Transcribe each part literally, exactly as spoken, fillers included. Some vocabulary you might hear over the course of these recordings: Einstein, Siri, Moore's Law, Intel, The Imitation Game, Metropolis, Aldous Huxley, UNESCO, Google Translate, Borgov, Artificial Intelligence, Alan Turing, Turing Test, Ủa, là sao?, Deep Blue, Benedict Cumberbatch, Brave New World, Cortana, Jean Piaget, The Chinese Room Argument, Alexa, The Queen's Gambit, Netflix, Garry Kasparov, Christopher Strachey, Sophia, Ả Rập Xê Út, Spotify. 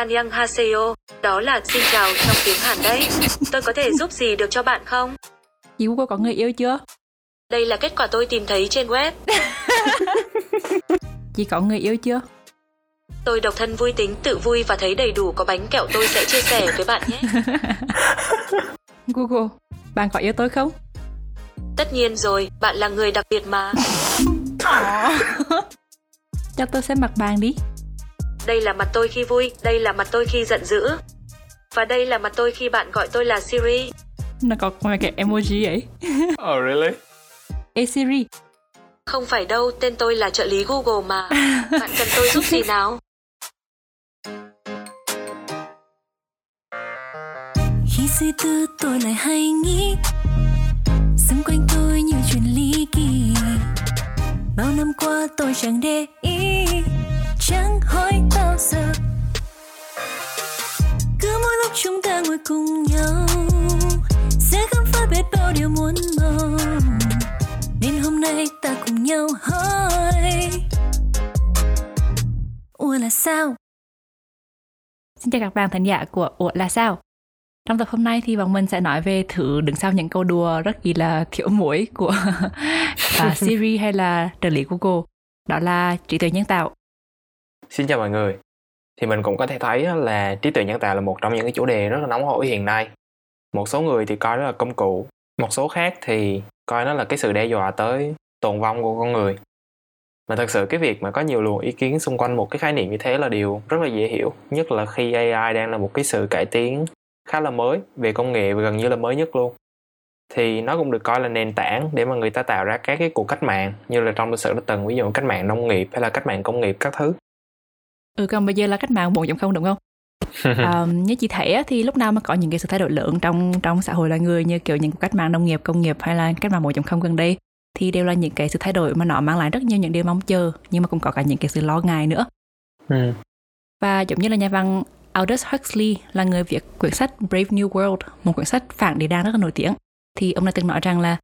Annyeonghaseyo, đó là xin chào trong tiếng Hàn đấy. Tôi có thể giúp gì được cho bạn không? Chị Google có người yêu chưa? Đây là kết quả tôi tìm thấy trên web. Chị có người yêu chưa? Tôi độc thân vui tính, tự vui và thấy đầy đủ, có bánh kẹo tôi sẽ chia sẻ với bạn nhé. Google, bạn có yêu tôi không? Tất nhiên rồi, bạn là người đặc biệt mà. Cho tôi xem mặt bạn đi. Đây là mặt tôi khi vui, đây là mặt tôi khi giận dữ. Và đây là mặt tôi khi bạn gọi tôi là Siri. Nó có ngoài cái emoji ấy. Oh really? Hey Siri. Không phải đâu, tên tôi là trợ lý Google mà. Bạn cần tôi giúp gì nào? Khi suy tư tôi lại hay nghĩ, xung quanh tôi nhiều chuyện ly kỳ. Bao năm qua tôi chẳng để ý, chẳng hỏi bao giờ. Cứ mỗi lúc chúng ta ngồi cùng nhau, sẽ khám phá biết bao điều muốn mong. Nên hôm nay ta cùng nhau hỏi, Ủa là sao? Xin chào các bạn khán giả của Ủa là sao? Trong tập hôm nay thì bọn mình sẽ nói về thứ đứng sau những câu đùa rất kỳ là thiếu muối của uh, Siri hay là trợ lý Google, đó là trí tuệ nhân tạo. Xin chào mọi người. Thì mình cũng có thể thấy là trí tuệ nhân tạo là một trong những cái chủ đề rất là nóng hổi hiện nay. Một số người thì coi nó là công cụ, một số khác thì coi nó là cái sự đe dọa tới tồn vong của con người. Mà thật sự cái việc mà có nhiều luồng ý kiến xung quanh một cái khái niệm như thế là điều rất là dễ hiểu, nhất là khi a i đang là một cái sự cải tiến khá là mới về công nghệ và gần như là mới nhất luôn. Thì nó cũng được coi là nền tảng để mà người ta tạo ra các cái cuộc cách mạng, như là trong lịch sử đã từng, ví dụ cách mạng nông nghiệp hay là cách mạng công nghiệp các thứ. Ừ, còn bây giờ là cách mạng bốn chấm không đúng không? À, như chị thấy thì lúc nào mà có những cái sự thay đổi lớn trong trong xã hội loài người, như kiểu những cuộc cách mạng nông nghiệp, công nghiệp hay là cách mạng bốn chấm không gần đây, thì đều là những cái sự thay đổi mà nó mang lại rất nhiều những điều mong chờ, nhưng mà cũng có cả những cái sự lo ngại nữa. Ừ. Và giống như là nhà văn Aldous Huxley là người viết quyển sách Brave New World, một quyển sách phản địa đàng rất là nổi tiếng, thì ông đã từng nói rằng là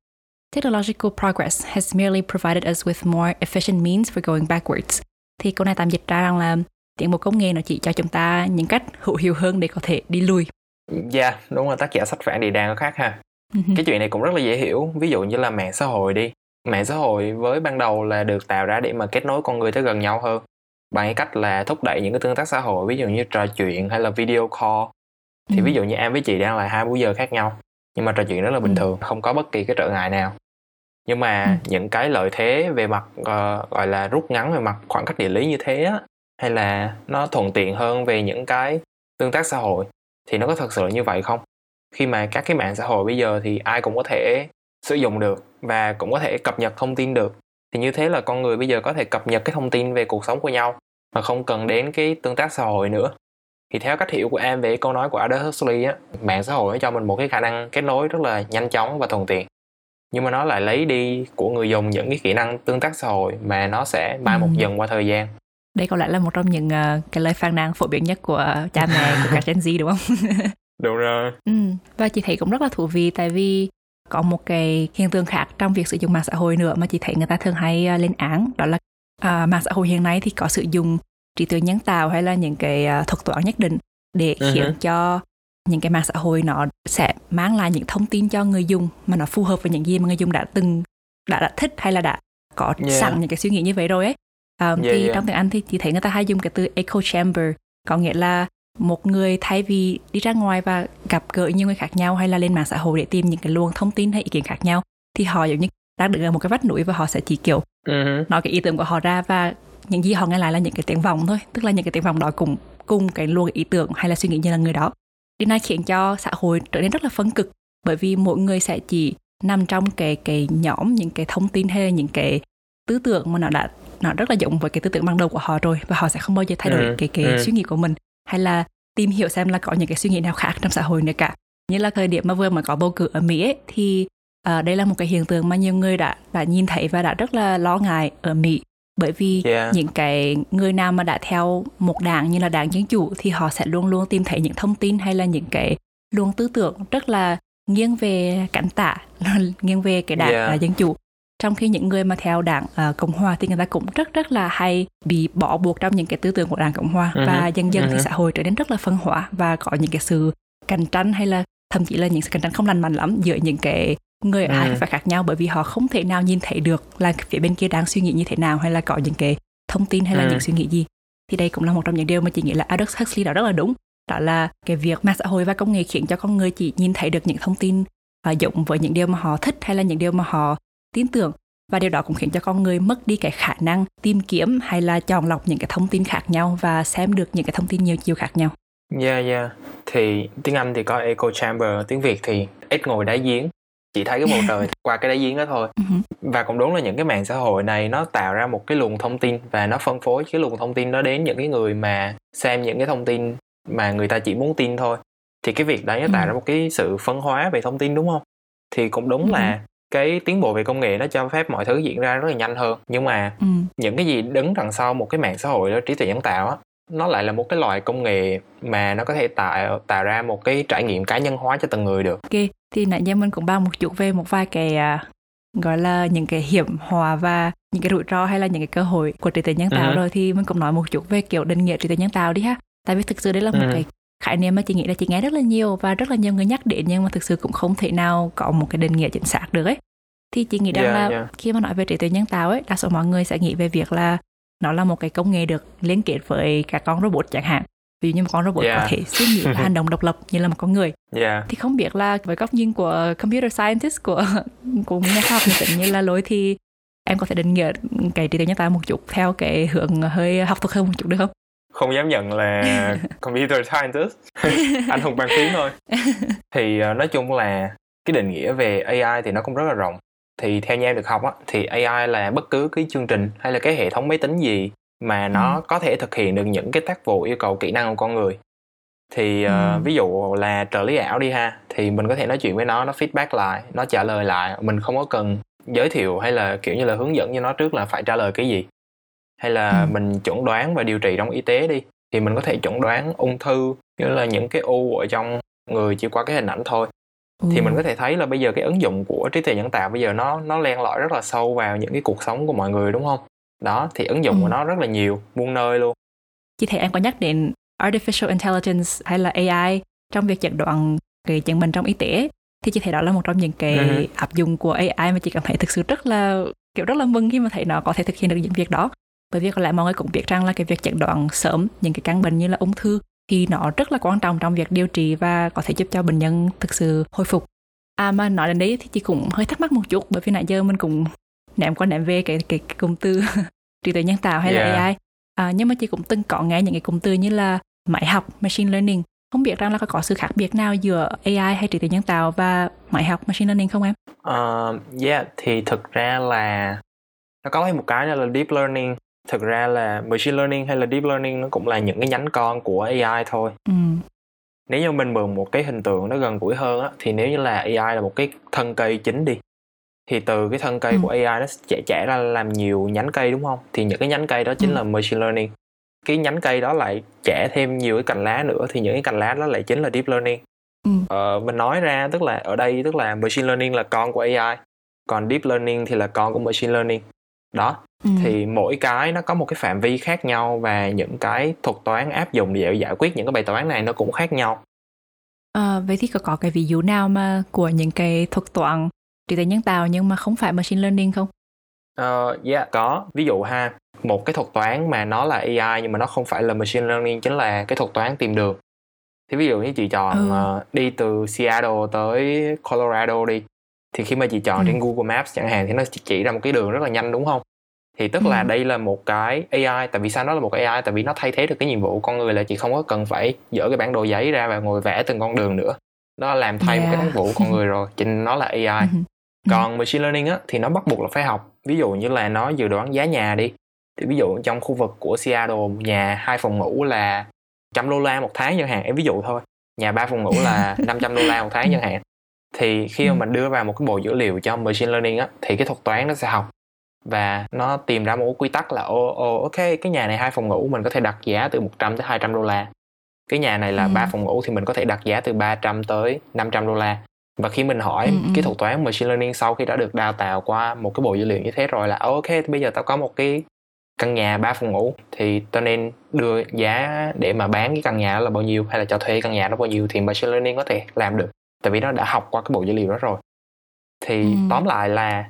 Technological progress has merely provided us with more efficient means for going backwards. Thì câu này tạm dịch ra rằng là tiến bộ công nghệ nó chỉ cho chúng ta những cách hữu hiệu hơn để có thể đi lùi. Dạ, yeah, đúng là tác giả sách phản địa đàng có khác ha. Cái chuyện này cũng rất là dễ hiểu, ví dụ như là mạng xã hội đi. Mạng xã hội với ban đầu là được tạo ra để mà kết nối con người tới gần nhau hơn, bằng cách là thúc đẩy những cái tương tác xã hội, ví dụ như trò chuyện hay là video call. Thì ừ. ví dụ như em với chị đang là hai múi giờ khác nhau, nhưng mà trò chuyện rất là bình ừ. thường, không có bất kỳ cái trở ngại nào. Nhưng mà ừ. những cái lợi thế về mặt uh, gọi là rút ngắn về mặt khoảng cách địa lý như thế á, hay là nó thuận tiện hơn về những cái tương tác xã hội, thì nó có thật sự như vậy không? Khi mà các cái mạng xã hội bây giờ thì ai cũng có thể sử dụng được và cũng có thể cập nhật thông tin được. Thì như thế là con người bây giờ có thể cập nhật cái thông tin về cuộc sống của nhau mà không cần đến cái tương tác xã hội nữa. Thì theo cách hiểu của em về câu nói của Aldous Huxley á, mạng xã hội cho mình một cái khả năng kết nối rất là nhanh chóng và thuận tiện, nhưng mà nó lại lấy đi của người dùng những cái kỹ năng tương tác xã hội mà nó sẽ mai một dần qua thời gian. Đây có lẽ là một trong những uh, cái lời phàn nàn phổ biến nhất của uh, cha mẹ của các Gen Z đúng không? Đúng rồi. Ừ. Và chị thấy cũng rất là thú vị, tại vì có một cái hiện tượng khác trong việc sử dụng mạng xã hội nữa mà chị thấy người ta thường hay uh, lên án, đó là uh, mạng xã hội hiện nay thì có sử dụng trí tuệ nhân tạo hay là những cái uh, thuật toán nhất định để uh-huh. khiến cho những cái mạng xã hội nó sẽ mang lại những thông tin cho người dùng mà nó phù hợp với những gì mà người dùng đã từng đã, đã thích hay là đã có yeah. sẵn những cái suy nghĩ như vậy rồi ấy. Um, yeah, thì yeah. trong tiếng Anh thì chị thấy người ta hay dùng cái từ echo chamber, có nghĩa là một người thay vì đi ra ngoài và gặp gỡ nhiều người khác nhau hay là lên mạng xã hội để tìm những cái luồng thông tin hay ý kiến khác nhau, thì họ giống như đang đứng ở một cái vách núi và họ sẽ chỉ kiểu uh-huh. nói cái ý tưởng của họ ra, và những gì họ nghe lại là những cái tiếng vọng thôi, tức là những cái tiếng vọng đó cùng cùng cái luồng ý tưởng hay là suy nghĩ như là người đó. Điều này khiến cho xã hội trở nên rất là phân cực, bởi vì mỗi người sẽ chỉ nằm trong cái cái nhóm những cái thông tin hay những cái tư tưởng mà nó đã nó rất là giống với cái tư tưởng ban đầu của họ rồi, và họ sẽ không bao giờ thay đổi ừ, cái cái ừ. suy nghĩ của mình hay là tìm hiểu xem là có những cái suy nghĩ nào khác trong xã hội nữa cả. Như là thời điểm mà vừa mới có bầu cử ở Mỹ ấy, thì uh, đây là một cái hiện tượng mà nhiều người đã đã nhìn thấy và đã rất là lo ngại ở Mỹ, bởi vì yeah. những cái người nào mà đã theo một đảng như là đảng Dân Chủ thì họ sẽ luôn luôn tìm thấy những thông tin hay là những cái luồng tư tưởng rất là nghiêng về cánh tả nghiêng về cái đảng yeah. Dân Chủ. Trong khi những người mà theo đảng uh, Cộng Hòa thì người ta cũng rất rất là hay bị bỏ buộc trong những cái tư tưởng của đảng Cộng Hòa. Uh-huh. Và dần dần uh-huh. thì xã hội trở nên rất là phân hóa và có những cái sự cạnh tranh, hay là thậm chí là những sự cạnh tranh không lành mạnh lắm giữa những cái người ở hai cái phe khác nhau, bởi vì họ không thể nào nhìn thấy được là phía bên kia đang suy nghĩ như thế nào, hay là có những cái thông tin hay là uh-huh. những suy nghĩ gì. Thì đây cũng là một trong những điều mà chị nghĩ là Aldous Huxley đã rất là đúng. Đó là cái việc mà xã hội và công nghệ khiến cho con người chỉ nhìn thấy được những thông tin uh, giống với những điều mà họ thích hay là những điều mà họ tin tưởng, và điều đó cũng khiến cho con người mất đi cái khả năng tìm kiếm hay là chọn lọc những cái thông tin khác nhau và xem được những cái thông tin nhiều chiều khác nhau. Yeah, yeah. Thì tiếng Anh thì có echo chamber, tiếng Việt thì ít ngồi đáy giếng, chỉ thấy cái bầu trời qua cái đáy giếng đó thôi. Uh-huh. Và cũng đúng là những cái mạng xã hội này nó tạo ra một cái luồng thông tin và nó phân phối cái luồng thông tin đó đến những cái người mà xem những cái thông tin mà người ta chỉ muốn tin thôi. Thì cái việc đấy nó tạo ra một cái sự phân hóa về thông tin, đúng không? Thì cũng đúng là cái tiến bộ về công nghệ nó cho phép mọi thứ diễn ra rất là nhanh hơn, nhưng mà ừ. những cái gì đứng đằng sau một cái mạng xã hội đó, trí tuệ nhân tạo á, nó lại là một cái loại công nghệ mà nó có thể tạo tạo ra một cái trải nghiệm cá nhân hóa cho từng người được. Ok, thì nãy giờ mình cũng bàn một chút về một vài cái uh, gọi là những cái hiểm họa và những cái rủi ro hay là những cái cơ hội của trí tuệ nhân tạo ừ. rồi, thì mình cũng nói một chút về kiểu định nghĩa trí tuệ nhân tạo đi ha. Tại vì thực sự đấy là một ừ. cái khái niệm mà chị nghĩ là chị nghe rất là nhiều và rất là nhiều người nhắc đến, nhưng mà thực sự cũng không thể nào có một cái định nghĩa chính xác được ấy. Thì chị nghĩ rằng yeah, là yeah. khi mà nói về trí tuệ nhân tạo ấy, đa số mọi người sẽ nghĩ về việc là nó là một cái công nghệ được liên kết với các con robot chẳng hạn. Ví dụ như một con robot yeah. có thể suy nghĩ và hành động độc lập như là một con người. Yeah. Thì không biết là với góc nhìn của computer scientist, của của nhà khoa học tính như là Lối, thì em có thể định nghĩa cái trí tuệ nhân tạo một chút theo cái hướng hơi học thuật hơn một chút được không? Không dám nhận là computer scientist, anh hùng bàn phím thôi. Thì nói chung là cái định nghĩa về a i thì nó cũng rất là rộng. Thì theo như em được học á, thì a i là bất cứ cái chương trình hay là cái hệ thống máy tính gì mà nó ừ. có thể thực hiện được những cái tác vụ yêu cầu kỹ năng của con người. Thì ừ. uh, ví dụ là trợ lý ảo đi ha, thì mình có thể nói chuyện với nó, nó feedback lại, nó trả lời lại. Mình không có cần giới thiệu hay là kiểu như là hướng dẫn cho nó trước là phải trả lời cái gì. Hay là ừ. mình chẩn đoán và điều trị trong y tế đi, thì mình có thể chẩn đoán ung thư, như là những cái u ở trong người chỉ qua cái hình ảnh thôi. ừ. Thì mình có thể thấy là bây giờ cái ứng dụng của trí tuệ nhân tạo bây giờ nó nó len lỏi rất là sâu vào những cái cuộc sống của mọi người, đúng không? Đó, thì ứng dụng ừ. của nó rất là nhiều, muôn nơi luôn. Chị thấy em có nhắc đến Artificial Intelligence hay là a i trong việc chẩn đoán cái chứng bệnh trong y tế, thì chị thấy đó là một trong những cái ừ. áp dụng của a i mà chị cảm thấy thực sự rất là kiểu rất là mừng khi mà thấy nó có thể thực hiện được những việc đó. Bởi vì có lẽ mọi người cũng biết rằng là cái việc chẩn đoán sớm những cái căn bệnh như là ung thư thì nó rất là quan trọng trong việc điều trị và có thể giúp cho bệnh nhân thực sự hồi phục. À mà nói đến đấy thì chị cũng hơi thắc mắc một chút, bởi vì nãy giờ mình cũng ném qua ném về cái, cái, cái cụm từ trí tuệ nhân tạo hay yeah. là a i. À, nhưng mà chị cũng từng có nghe những cái cụm từ như là máy học, machine learning. Không biết rằng là có, có sự khác biệt nào giữa a i hay trí tuệ nhân tạo và máy học, machine learning không em? Uh, yeah, thì thực ra là nó có một cái là deep learning. Thực ra là machine learning hay là deep learning nó cũng là những cái nhánh con của a i thôi. Ừ. Nếu như mình mượn một cái hình tượng nó gần gũi hơn á, thì nếu như là a i là một cái thân cây chính đi, thì từ cái thân cây ừ. của a i nó sẽ chảy ra làm nhiều nhánh cây, đúng không? Thì những cái nhánh cây đó chính ừ. là machine learning. Cái nhánh cây đó lại chẻ thêm nhiều cái cành lá nữa, thì những cái cành lá đó lại chính là deep learning. ừ. ờ, Mình nói ra tức là ở đây tức là machine learning là con của a i, còn deep learning thì là con của machine learning. Đó, ừ. thì mỗi cái nó có một cái phạm vi khác nhau và những cái thuật toán áp dụng để giải quyết những cái bài toán này nó cũng khác nhau. À, vậy thì có, có cái ví dụ nào mà của những cái thuật toán trí tuệ nhân tạo nhưng mà không phải machine learning không? Dạ, uh, yeah, có. Ví dụ ha, một cái thuật toán mà nó là a i nhưng mà nó không phải là machine learning chính là cái thuật toán tìm đường. Thì ví dụ như chị chọn ừ. uh, đi từ Seattle tới Colorado đi. Thì khi mà chị chọn ừ. trên Google Maps chẳng hạn thì nó chỉ ra một cái đường rất là nhanh, đúng không? Thì tức ừ. là đây là một cái a i. Tại vì sao nó là một cái a i? Tại vì nó thay thế được cái nhiệm vụ của con người là chị không có cần phải dỡ cái bản đồ giấy ra và ngồi vẽ từng con đường nữa. Nó làm thay yeah. một cái tác vụ của con người rồi, chính nó là a i. ừ. Còn machine learning á, thì nó bắt buộc là phải học. Ví dụ như là nó dự đoán giá nhà đi. Thì ví dụ trong khu vực của Seattle, nhà hai phòng ngủ là một trăm đô la một tháng chẳng hạn. Em ví dụ thôi. Nhà ba phòng ngủ là năm trăm đô la một tháng chẳng hạn. Thì khi mà mình đưa vào một cái bộ dữ liệu cho machine learning á, thì cái thuật toán nó sẽ học và nó tìm ra một quy tắc là ô oh, oh, ok, cái nhà này hai phòng ngủ mình có thể đặt giá từ một trăm tới hai trăm đô la. Cái nhà này là ba ừ. phòng ngủ thì mình có thể đặt giá từ ba trăm tới năm trăm đô la. Và khi mình hỏi ừ, cái thuật toán machine learning sau khi đã được đào tạo qua một cái bộ dữ liệu như thế rồi là ok, bây giờ tao có một cái căn nhà ba phòng ngủ thì tao nên đưa giá để mà bán cái căn nhà đó là bao nhiêu hay là cho thuê căn nhà đó bao nhiêu, thì machine learning có thể làm được tại vì nó đã học qua cái bộ dữ liệu đó rồi. Thì ừ. tóm lại là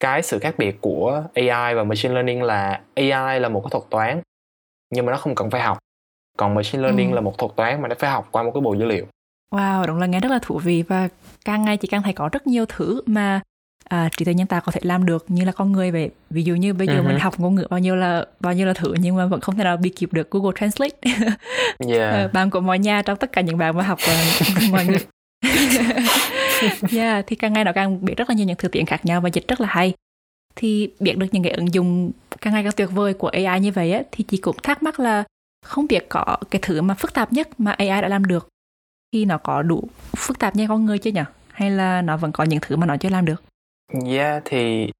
cái sự khác biệt của a i và machine learning là a i là một cái thuật toán nhưng mà nó không cần phải học, còn machine learning ừ. là một thuật toán mà nó phải học qua một cái bộ dữ liệu. Wow, đúng là nghe rất là thú vị, và càng ngày chị càng thấy có rất nhiều thứ mà à, trí tuệ nhân tạo có thể làm được như là con người vậy. Ví dụ như bây giờ uh-huh. mình học ngôn ngữ bao nhiêu là bao nhiêu là thứ nhưng mà vẫn không thể nào bị kịp được Google Translate. yeah. Bạn của mọi nhà trong tất cả những bạn mà học ngoại ngữ. yeah, thì càng ngày nó càng biết rất là nhiều những thứ tiếng khác nhau và dịch rất là hay. Thì biết được những cái ứng dụng càng ngày càng tuyệt vời của a i như vậy á, thì chị cũng thắc mắc là không biết có cái thứ mà phức tạp nhất mà a i đã làm được thì nó có đủ phức tạp như con người chưa nhỉ? Hay là nó vẫn có những thứ mà nó chưa làm được? Dạ yeah, thì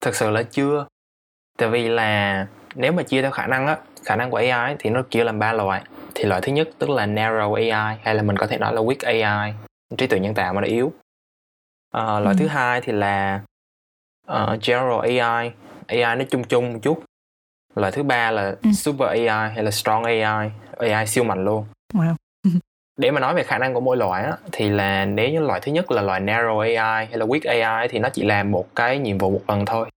thật sự là chưa. Tại vì là nếu mà chia theo khả năng á, khả năng của a i thì nó chia làm ba loại. Thì loại thứ nhất tức là narrow a i, hay là mình có thể nói là weak a i, trí tuệ nhân tạo mà nó yếu. à, Loại ừ. thứ hai thì là uh, general a i, a i nó chung chung một chút. Loại thứ ba là ừ. super a i hay là strong a i, a i siêu mạnh luôn. Wow. Để mà nói về khả năng của mỗi loại á, thì là nếu như loại thứ nhất là loại narrow a i hay là weak a i thì nó chỉ làm một cái nhiệm vụ một lần thôi.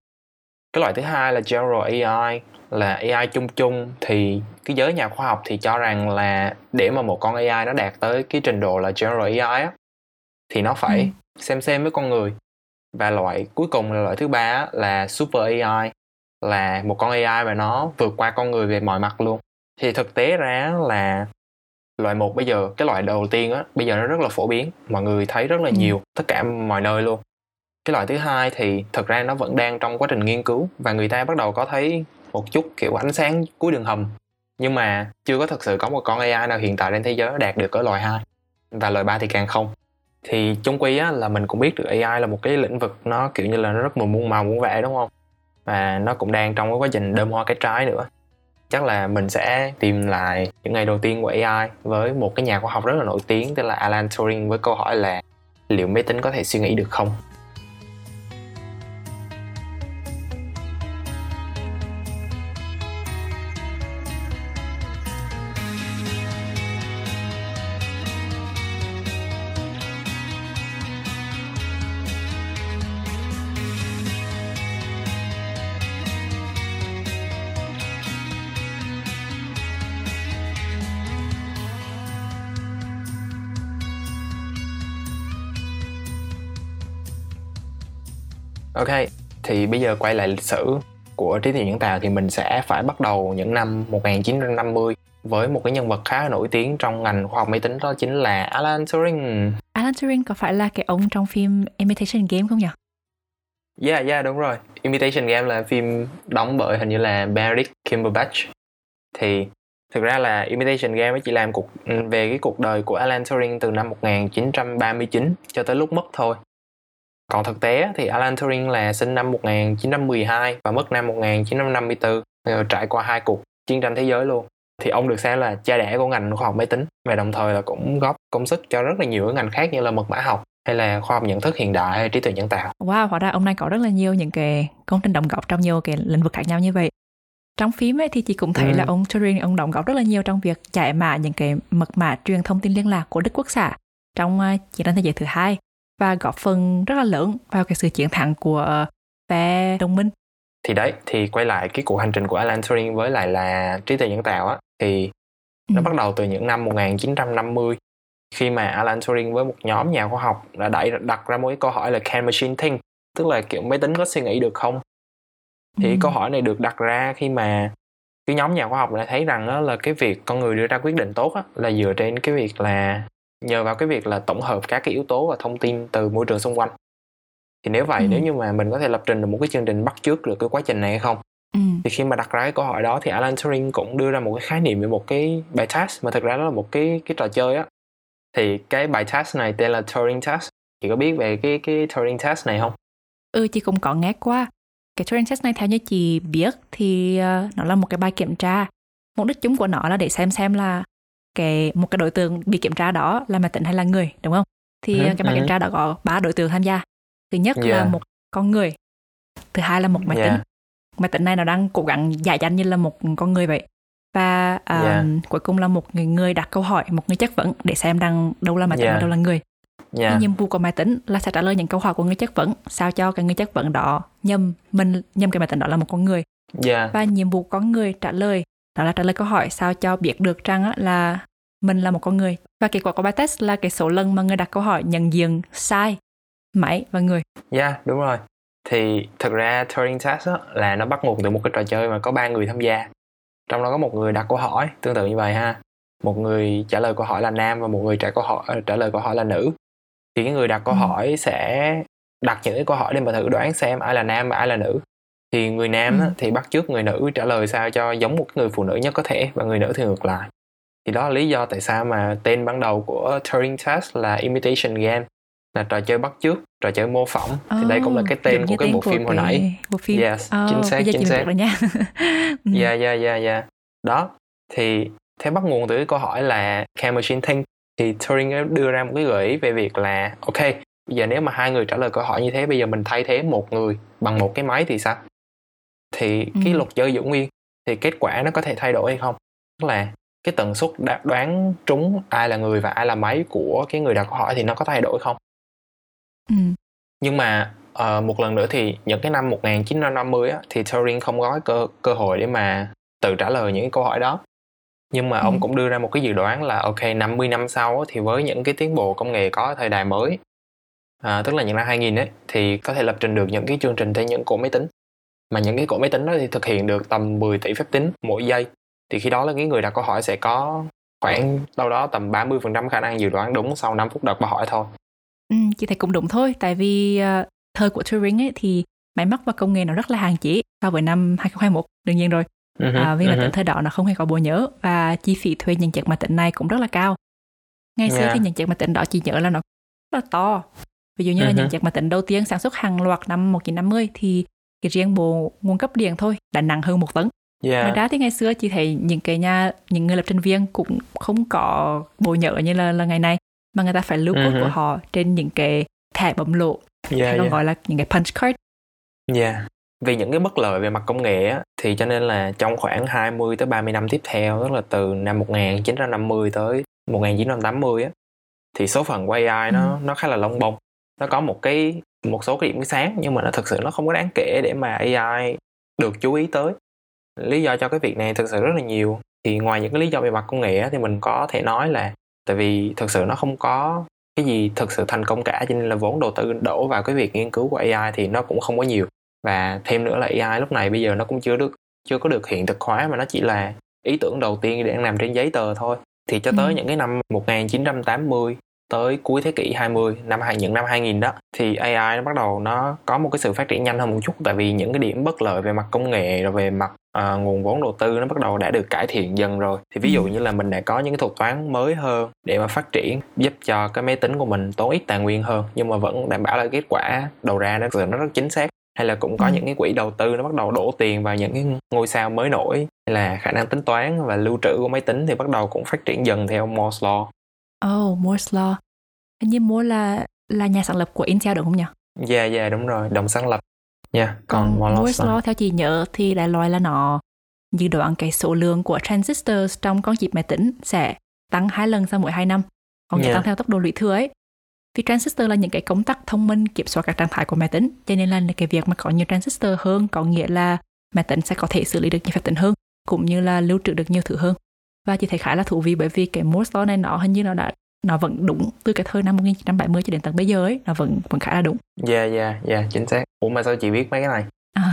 Cái loại thứ hai là general a i, là a i chung chung, thì cái giới nhà khoa học thì cho rằng là để mà một con a i nó đạt tới cái trình độ là general a i á, thì nó phải ừ. xem xem với con người. Và loại cuối cùng là loại thứ ba á, là super a i, là một con a i mà nó vượt qua con người về mọi mặt luôn. Thì thực tế ra là loại một bây giờ, cái loại đầu tiên á, bây giờ nó rất là phổ biến, mọi người thấy rất là nhiều, tất cả mọi nơi luôn. Cái loại thứ hai thì thật ra nó vẫn đang trong quá trình nghiên cứu và người ta bắt đầu có thấy một chút kiểu ánh sáng cuối đường hầm, nhưng mà chưa có thật sự có một con a i nào hiện tại trên thế giới đạt được ở loại hai, và loại ba thì càng không. Thì chung quy á, là mình cũng biết được a i là một cái lĩnh vực nó kiểu như là nó rất muôn màu muôn vẻ, đúng không? Và nó cũng đang trong cái quá trình đơm hoa cái trái nữa. Chắc là mình sẽ tìm lại những ngày đầu tiên của a i với một cái nhà khoa học rất là nổi tiếng tên là Alan Turing, với câu hỏi là liệu máy tính có thể suy nghĩ được không? Ok, thì bây giờ quay lại lịch sử của trí tuệ nhân tạo thì mình sẽ phải bắt đầu những năm một chín năm mươi với một cái nhân vật khá nổi tiếng trong ngành khoa học máy tính, đó chính là Alan Turing. Alan Turing có phải là cái ông trong phim Imitation Game không nhỉ? Yeah, yeah, đúng rồi. Imitation Game là phim đóng bởi hình như là Benedict Cumberbatch. Thì thực ra là Imitation Game ấy chỉ làm cuộc, về cái cuộc đời của Alan Turing từ năm một chín ba chín cho tới lúc mất thôi. Còn thực tế thì Alan Turing là sinh năm một chín một hai và mất năm một chín năm tư, trải qua hai cuộc chiến tranh thế giới luôn. Thì ông được xem là cha đẻ của ngành khoa học máy tính, và đồng thời là cũng góp công sức cho rất là nhiều cái ngành khác như là mật mã học hay là khoa học nhận thức hiện đại hay trí tuệ nhân tạo. Wow, hóa ra ông này có rất là nhiều những cái công trình đóng góp trong nhiều cái lĩnh vực khác nhau như vậy. Trong phim ấy thì chị cũng thấy ừ. là ông Turing ông đóng góp rất là nhiều trong việc giải mã những cái mật mã truyền thông tin liên lạc của Đức Quốc xã trong chiến tranh thế giới thứ hai, và góp phần rất là lớn vào cái sự chiến thắng của phe đồng minh. Thì đấy, thì quay lại cái cuộc hành trình của Alan Turing với lại là trí tuệ nhân tạo á, thì ừ. nó bắt đầu từ những năm một chín năm mươi, khi mà Alan Turing với một nhóm nhà khoa học đã đẩy đặt ra một cái câu hỏi là can machine think, tức là kiểu máy tính có suy nghĩ được không? Thì ừ. câu hỏi này được đặt ra khi mà cái nhóm nhà khoa học đã thấy rằng á, là cái việc con người đưa ra quyết định tốt á, là dựa trên cái việc là nhờ vào cái việc là tổng hợp các cái yếu tố và thông tin từ môi trường xung quanh. Thì nếu vậy, ừ. nếu như mà mình có thể lập trình được một cái chương trình bắt chước được cái quá trình này hay không? Ừ. Thì khi mà đặt ra cái câu hỏi đó thì Alan Turing cũng đưa ra một cái khái niệm về một cái bài task, mà thực ra đó là một cái cái trò chơi á. Thì cái bài task này tên là Turing Test. Chị có biết về cái cái Turing Test này không? Ừ, chị cũng có nghe qua. Cái Turing Test này theo như chị biết thì nó là một cái bài kiểm tra. Mục đích chính của nó là để xem xem là cái một cái đối tượng bị kiểm tra đó là máy tính hay là người, đúng không? Thì ừ, cái bài ừ. kiểm tra đã có ba đối tượng tham gia. Thứ nhất yeah. là một con người, thứ hai là một máy yeah. tính. Máy tính này nó đang cố gắng giả danh như là một con người vậy. Và uh, yeah. cuối cùng là một người, người đặt câu hỏi, một người chất vấn để xem đang đâu là máy tính yeah. và đâu là người. Yeah. Nhiệm vụ của máy tính là sẽ trả lời những câu hỏi của người chất vấn, sao cho cái người chất vấn đó nhầm mình nhầm cái máy tính đó là một con người. Yeah. Và nhiệm vụ con người trả lời đó là trả lời câu hỏi sao cho biết được rằng là mình là một con người. Và kết quả của bài test là cái số lần mà người đặt câu hỏi nhận diện sai máy và người. Yeah, đúng rồi. Thì thật ra Turing Test á, là nó bắt nguồn từ một cái trò chơi mà có ba người tham gia. Trong đó có một người đặt câu hỏi, tương tự như vậy ha. Một người trả lời câu hỏi là nam và một người trả, câu hỏi, trả lời câu hỏi là nữ. Thì cái người đặt câu hỏi sẽ đặt những cái câu hỏi để mà thử đoán xem ai là nam và ai là nữ. Thì người nam á, thì bắt chước người nữ trả lời sao cho giống một người phụ nữ nhất có thể, và người nữ thì ngược lại. Thì đó là lý do tại sao mà tên ban đầu của Turing Test là Imitation Game, là trò chơi bắt chước, trò chơi mô phỏng. Thì oh, đây cũng là cái tên của cái bộ phim hồi nãy. Bộ phim. Yes, oh, chính xác, chính xác. Yeah, yeah, yeah, yeah. Đó, thì thế bắt nguồn từ cái câu hỏi là Can Machine Think? Thì Turing đưa ra một cái gợi ý về việc là ok, bây giờ nếu mà hai người trả lời câu hỏi như thế, bây giờ mình thay thế một người bằng một cái máy thì sao? Thì cái ừ. luật chơi giữ nguyên, thì kết quả nó có thể thay đổi hay không? Tức là cái tần suất đoán trúng ai là người và ai là máy của cái người đặt câu hỏi thì nó có thay đổi không? Ừ. Nhưng mà uh, một lần nữa thì những cái năm một chín năm mươi á, thì Turing không có cơ, cơ hội để mà tự trả lời những cái câu hỏi đó. Nhưng mà ừ. ông cũng đưa ra một cái dự đoán là ok, năm mươi năm sau á, thì với những cái tiến bộ công nghệ có ở thời đại mới, à, tức là những năm hai nghìn ấy, thì có thể lập trình được những cái chương trình trên những cỗ máy tính. Mà những cái cỗ máy tính đó thì thực hiện được tầm mười tỷ phép tính mỗi giây. Thì khi đó là cái người đặt câu hỏi sẽ có khoảng đâu đó tầm ba mươi phần trăm khả năng dự đoán đúng sau năm phút đặt câu hỏi thôi. Ừ, chị thấy cũng đúng thôi. Tại vì uh, thời của Turing ấy, thì máy móc và công nghệ nó rất là hạn chế so với năm hai không hai mốt, đương nhiên rồi. Uh-huh, uh, vì uh-huh. máy tính thời đó nó không hề có bộ nhớ, và chi phí thuê những chiếc máy tính này cũng rất là cao. Ngày xưa yeah. thì những chiếc máy tính đó chị nhớ là nó rất là to. Ví dụ như uh-huh. là những chiếc máy tính đầu tiên sản xuất hàng loạt năm một chín năm mươi thì cái riêng bộ nguồn cấp điện thôi đã nặng hơn một tấn. Yeah. Ngoài ra thì ngày xưa chị thấy những cái nhà, những người lập trình viên cũng không có bộ nhớ như là, là ngày nay, mà người ta phải lưu code uh-huh. của họ trên những cái thẻ bấm lỗ, yeah, hay còn yeah. gọi là những cái punch card. Yeah. Vì những cái bất lợi về mặt công nghệ á, thì cho nên là trong khoảng hai mươi tới ba mươi năm tiếp theo, tức là từ năm một chín năm mươi tới một chín tám mươi á, thì số phận của a i nó uh-huh. nó khá là lông bông. Nó có một cái một số cái điểm sáng, nhưng mà nó thực sự nó không có đáng kể để mà a i được chú ý tới. Lý do cho cái việc này thực sự rất là nhiều. Thì ngoài những cái lý do về mặt công nghệ thì mình có thể nói là tại vì thực sự nó không có cái gì thực sự thành công cả, cho nên là vốn đầu tư đổ vào cái việc nghiên cứu của a i thì nó cũng không có nhiều. Và thêm nữa là a i lúc này bây giờ nó cũng chưa được chưa có được hiện thực hóa, mà nó chỉ là ý tưởng đầu tiên để nằm trên giấy tờ thôi. Thì cho tới ừ. những cái năm một chín tám mươi tới cuối thế kỷ hai mươi, năm những năm hai nghìn đó, thì a i nó bắt đầu nó có một cái sự phát triển nhanh hơn một chút, tại vì những cái điểm bất lợi về mặt công nghệ rồi về mặt à, nguồn vốn đầu tư nó bắt đầu đã được cải thiện dần rồi. Thì ví dụ như là mình đã có những cái thuật toán mới hơn để mà phát triển, giúp cho cái máy tính của mình tốn ít tài nguyên hơn nhưng mà vẫn đảm bảo là kết quả đầu ra nó nó rất chính xác. Hay là cũng có những cái quỹ đầu tư nó bắt đầu đổ tiền vào những cái ngôi sao mới nổi, hay là khả năng tính toán và lưu trữ của máy tính thì bắt đầu cũng phát triển dần theo Moore's Law. Oh, Moore's Law. Hình như Moore là, là nhà sáng lập của Intel đúng không nhỉ? Yeah, yeah, đúng rồi, đồng sáng lập. Yeah, còn Moore's Law, Moore's Law theo chị nhớ thì đại loại là nó dự đoán cái số lượng của transistors trong con chip máy tính sẽ tăng hai lần sau mỗi hai năm, còn yeah. tăng theo tốc độ lũy thừa ấy. Vì transistor là những cái công tắc thông minh kiểm soát các trạng thái của máy tính, cho nên là cái việc mà có nhiều transistor hơn có nghĩa là máy tính sẽ có thể xử lý được nhiều phép tính hơn, cũng như là lưu trữ được nhiều thứ hơn. Và chị thấy khá là thú vị bởi vì cái Moore's Law này nó hình như nó đã nó vẫn đúng từ cái thời năm một chín bảy mươi cho đến tận bây giờ ấy, nó vẫn vẫn khá là đúng. Yeah, yeah, yeah, chính xác. Ủa mà sao chị biết mấy cái này? À,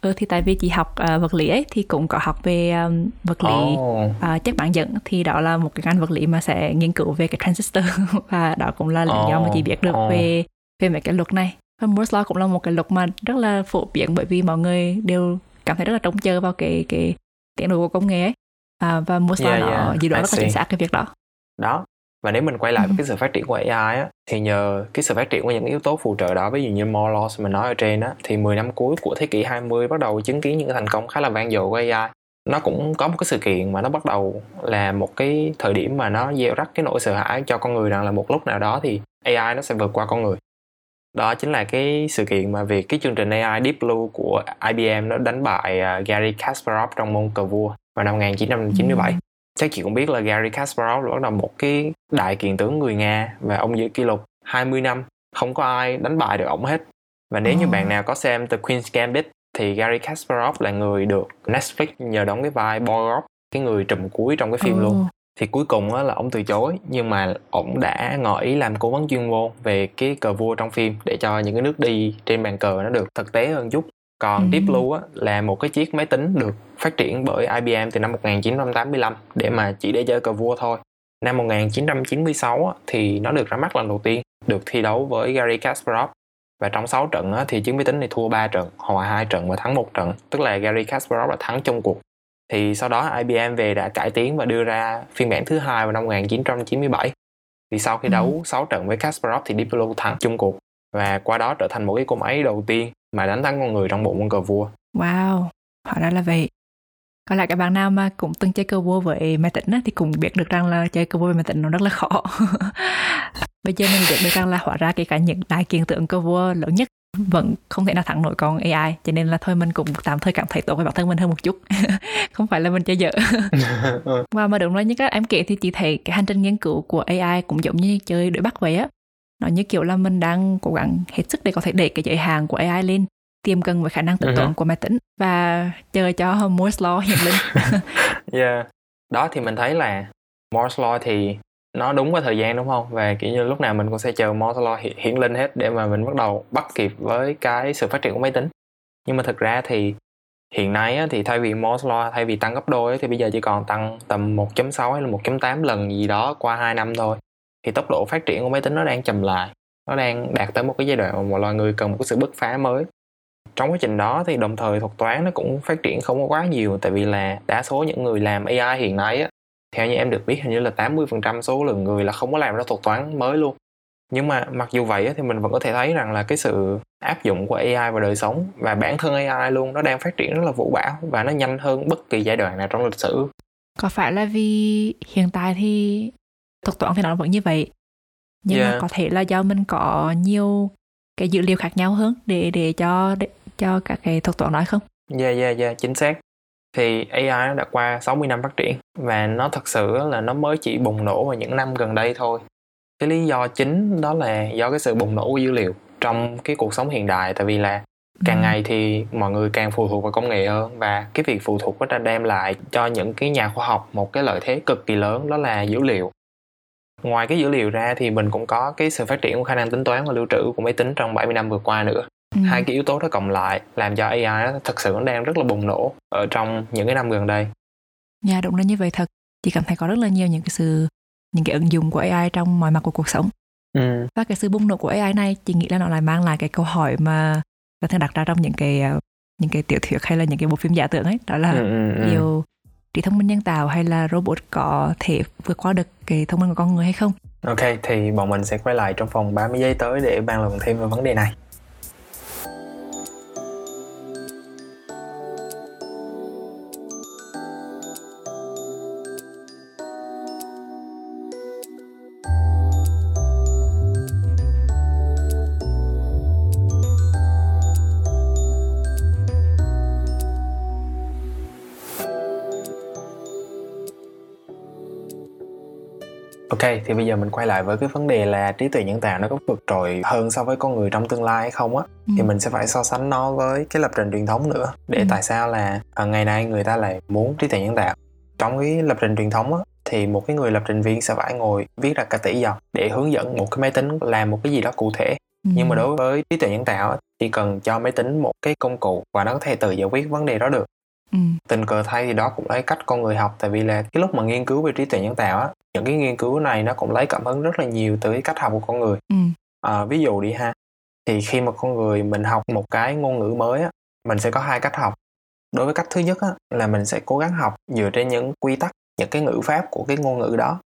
ừ, thì tại vì chị học uh, vật lý ấy, thì cũng có học về um, vật lý oh. uh, chất bán dẫn, thì đó là một cái ngành vật lý mà sẽ nghiên cứu về cái transistor và đó cũng là lý do oh. mà chị biết được oh. về về mấy cái luật này. Và Moore's Law cũng là một cái luật mà rất là phổ biến bởi vì mọi người đều cảm thấy rất là trông chờ vào cái cái tiến độ của công nghệ ấy. À, và Moore's Law yeah, nó yeah. dự đoán rất là chính xác cái việc đó. Đó. Và nếu mình quay lại ừ. với cái sự phát triển của a i á, thì nhờ cái sự phát triển của những yếu tố phụ trợ đó, ví dụ như Moore's Law mình nói ở trên á, thì mười năm cuối của thế kỷ hai mươi bắt đầu chứng kiến những thành công khá là vang dội của a i. Nó cũng có một cái sự kiện mà nó bắt đầu là một cái thời điểm mà nó gieo rắc cái nỗi sợ hãi cho con người rằng là một lúc nào đó thì a i nó sẽ vượt qua con người. Đó chính là cái sự kiện mà việc cái chương trình a i Deep Blue của i bê em nó đánh bại Garry Kasparov trong môn cờ vua vào năm một nghìn chín trăm chín mươi bảy. Ừ. Chắc chị cũng biết là Garry Kasparov đó là một cái đại kiện tướng người Nga và ông giữ kỷ lục hai mươi năm, không có ai đánh bại được ổng hết. Và nếu ừ. như bạn nào có xem The Queen's Gambit thì Garry Kasparov là người được Netflix nhờ đóng cái vai Borgov, cái người trùm cuối trong cái phim ừ. luôn. Thì cuối cùng là ổng từ chối, nhưng mà ổng đã ngỏ ý làm cố vấn chuyên môn về cái cờ vua trong phim để cho những cái nước đi trên bàn cờ nó được thực tế hơn chút. Còn ừ. Deep Blue là một cái chiếc máy tính được phát triển bởi i bê em từ năm một nghìn chín trăm tám mươi lăm để mà chỉ để chơi cờ vua thôi. Năm một nghìn chín trăm chín mươi sáu thì nó được ra mắt lần đầu tiên, được thi đấu với Garry Kasparov. Và trong sáu trận thì chiếc máy tính này thua ba trận, hòa hai trận và thắng một trận. Tức là Garry Kasparov đã thắng trong cuộc. Thì sau đó i bê em về đã cải tiến và đưa ra phiên bản thứ hai vào năm một nghìn chín trăm chín mươi bảy. Thì sau khi đấu sáu trận với Kasparov thì Deep Blue thắng chung cuộc. Và qua đó trở thành một cái cô máy đầu tiên mà đánh thắng con người trong bộ môn cờ vua. Wow, hóa ra là vậy. Còn lại các bạn nào mà cũng từng chơi cờ vua với máy tính á, thì cũng biết được rằng là chơi cờ vua với máy tính nó rất là khó. Bây giờ mình biết được rằng là hóa ra kể cả những đại kiện tượng cờ vua lớn nhất vẫn không thể nào thắng nổi con a i, cho nên là thôi mình cũng tạm thời cảm thấy tội với bản thân mình hơn một chút. Không phải là mình chơi dở. Và mà đúng là như các em kể thì chị thấy cái hành trình nghiên cứu của a i cũng giống như chơi đuổi bắt vậy á. Nó như kiểu là mình đang cố gắng hết sức để có thể đẩy cái giới hạn của a i lên, tiềm cận với khả năng tưởng tượng uh-huh. của máy tính và chờ cho Moore's Law hiện lên. Yeah. Đó thì mình thấy là Moore's Law thì nó đúng với thời gian đúng không? Và kiểu như lúc nào mình cũng sẽ chờ Moore's Law hiện, hiện lên hết để mà mình bắt đầu bắt kịp với cái sự phát triển của máy tính. Nhưng mà thực ra thì hiện nay á, thì thay vì Moore's Law, thay vì tăng gấp đôi á, thì bây giờ chỉ còn tăng tầm một phẩy sáu hay là một phẩy tám lần gì đó qua hai năm thôi. Thì tốc độ phát triển của máy tính nó đang chậm lại. Nó đang đạt tới một cái giai đoạn mà loài người cần một cái sự bứt phá mới. Trong quá trình đó thì đồng thời thuật toán nó cũng phát triển không có quá nhiều, tại vì là đa số những người làm a i hiện nay á, theo như em được biết hình như là tám mươi phần trăm số lượng người là không có làm ra thuật toán mới luôn. Nhưng mà mặc dù vậy á, thì mình vẫn có thể thấy rằng là cái sự áp dụng của a i vào đời sống và bản thân a i luôn nó đang phát triển rất là vũ bão và nó nhanh hơn bất kỳ giai đoạn nào trong lịch sử. Có phải là vì hiện tại thì thuật toán thì nó vẫn như vậy, nhưng yeah. mà có thể là do mình có nhiều cái dữ liệu khác nhau hơn để để cho để cho các cái thuật toán nói không? Dạ dạ dạ chính xác. Thì a i nó đã qua sáu mươi năm phát triển và nó thật sự là nó mới chỉ bùng nổ vào những năm gần đây thôi. Cái lý do chính đó là do cái sự bùng nổ của dữ liệu trong cái cuộc sống hiện đại, tại vì là càng ngày thì mọi người càng phụ thuộc vào công nghệ hơn, và cái việc phụ thuộc đó đã đem lại cho những cái nhà khoa học một cái lợi thế cực kỳ lớn, đó là dữ liệu. Ngoài cái dữ liệu ra thì mình cũng có cái sự phát triển của khả năng tính toán và lưu trữ của máy tính trong bảy mươi năm vừa qua nữa. Ừ. Hai cái yếu tố đó cộng lại làm cho a i nó thật sự nó đang rất là bùng nổ ở trong những cái năm gần đây. Dạ đúng là như vậy thật. Chị cảm thấy có rất là nhiều những cái sự những cái ứng dụng của a i trong mọi mặt của cuộc sống. Ừ. Và cái sự bùng nổ của a i này chị nghĩ là nó lại mang lại cái câu hỏi mà ta thường đặt ra trong những cái những cái tiểu thuyết hay là những cái bộ phim giả tưởng ấy, đó là ừ, ừ, điều trí thông minh nhân tạo hay là robot có thể vượt qua được cái thông minh của con người hay không? Ok, thì bọn mình sẽ quay lại trong vòng ba mươi giây tới để bàn luận thêm về vấn đề này. Ok, thì bây giờ mình quay lại với cái vấn đề là trí tuệ nhân tạo nó có vượt trội hơn so với con người trong tương lai hay không á. Ừ. Thì mình sẽ phải so sánh nó với cái lập trình truyền thống nữa. Để ừ. tại sao là ngày nay người ta lại muốn trí tuệ nhân tạo. Trong cái lập trình truyền thống á, thì một cái người lập trình viên sẽ phải ngồi viết ra cả tỷ dòng để hướng dẫn một cái máy tính làm một cái gì đó cụ thể. Ừ. Nhưng mà đối với trí tuệ nhân tạo á, chỉ cần cho máy tính một cái công cụ và nó có thể tự giải quyết vấn đề đó được. Ừ. Tình cờ thay thì đó cũng là cách con người học, tại vì là cái lúc mà nghiên cứu về trí tuệ nhân tạo á, những cái nghiên cứu này nó cũng lấy cảm hứng rất là nhiều từ cái cách học của con người. ừ. À, ví dụ đi ha, thì khi mà con người mình học một cái ngôn ngữ mới á, mình sẽ có hai cách học. Đối với cách thứ nhất á, là mình sẽ cố gắng học dựa trên những quy tắc, những cái ngữ pháp của cái ngôn ngữ đó.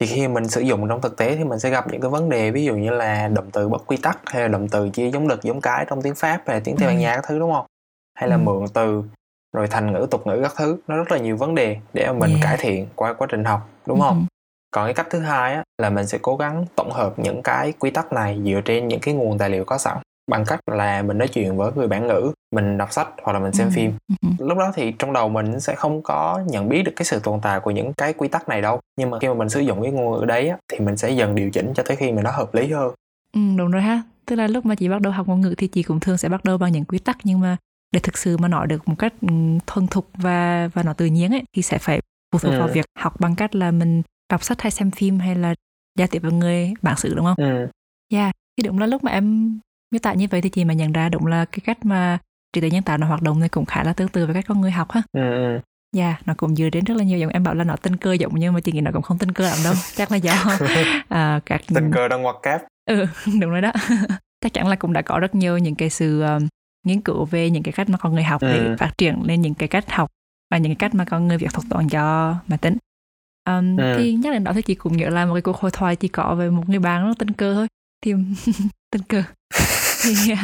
Thì khi mình sử dụng trong thực tế thì mình sẽ gặp những cái vấn đề, ví dụ như là động từ bất quy tắc hay là động từ chia giống đực giống cái trong tiếng Pháp hay tiếng Tây Ban Nha các thứ, đúng không? Hay là ừ. mượn từ rồi thành ngữ, tục ngữ các thứ, nó rất là nhiều vấn đề để mà mình yeah. cải thiện qua quá trình học, đúng ừ. không? Còn cái cách thứ hai á, là mình sẽ cố gắng tổng hợp những cái quy tắc này dựa trên những cái nguồn tài liệu có sẵn, bằng cách là mình nói chuyện với người bản ngữ, mình đọc sách hoặc là mình xem ừ. phim. Ừ. Lúc đó thì trong đầu mình sẽ không có nhận biết được cái sự tồn tại của những cái quy tắc này đâu. Nhưng mà khi mà mình sử dụng cái ngôn ngữ đấy á, thì mình sẽ dần điều chỉnh cho tới khi mà nó hợp lý hơn. Ừ, đúng rồi ha. Tức là lúc mà chị bắt đầu học ngôn ngữ thì chị cũng thường sẽ bắt đầu bằng những quy tắc, nhưng mà để thực sự mà nói được một cách thuần thục và, và nó tự nhiên ấy, thì sẽ phải phụ thuộc ừ. vào việc học bằng cách là mình đọc sách hay xem phim hay là giao tiếp với người bản xứ, đúng không? Ừ. Yeah, thì đúng là lúc mà em miêu tả như vậy thì chị mà nhận ra đúng là cái cách mà trí tuệ nhân tạo nó hoạt động thì cũng khá là tương tự với cách con người học ha. Ừ. Yeah, nó cũng dựa đến rất là nhiều, giống em bảo là nó tình cơ giống như, mà chị nghĩ nó cũng không tình cơ lắm đâu. Chắc là do à, các... tình cơ đang ngoặc kép. Ừ, đúng rồi đó. Chắc chắn là cũng đã có rất nhiều những cái sự uh, nghiên cứu về những cái cách mà con người học ừ. để phát triển lên những cái cách học và những cái cách mà con người việc thuật toán cho máy tính. Um, ừ. Thì nhắc đến đó thì chị cũng nhớ là một cái cuộc hội thoại chị có về một người bạn, nó tình cờ thôi thì tình cờ thì uh,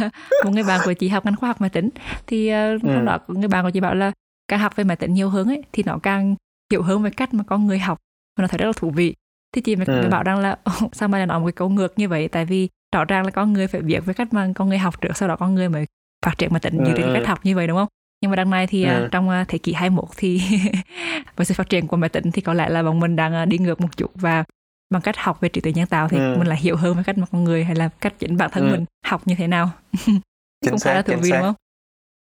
một người bạn của chị học ngành khoa học máy tính, thì uh, ừ. đó người bạn của chị bảo là càng học về máy tính nhiều hơn ấy thì nó càng hiểu hơn về cách mà con người học và nó thấy rất là thú vị. Thì chị mới ừ. bảo rằng là oh, sao mà nói một cái câu ngược như vậy, tại vì rõ ràng là con người phải biết với cách mà con người học trước, sau đó con người mới phát triển máy tính dựa trên ừ. cách học như vậy, đúng không? Nhưng mà đằng này thì ừ. uh, trong uh, thế kỷ hai mươi mốt thì với sự phát triển của máy tính thì có lẽ là bọn mình đang uh, đi ngược một chút, và bằng cách học về trí tuệ nhân tạo thì ừ. mình lại hiểu hơn về cách mà con người hay là cách chính bản thân ừ. mình học như thế nào. Cũng khá là thú vị, đúng không?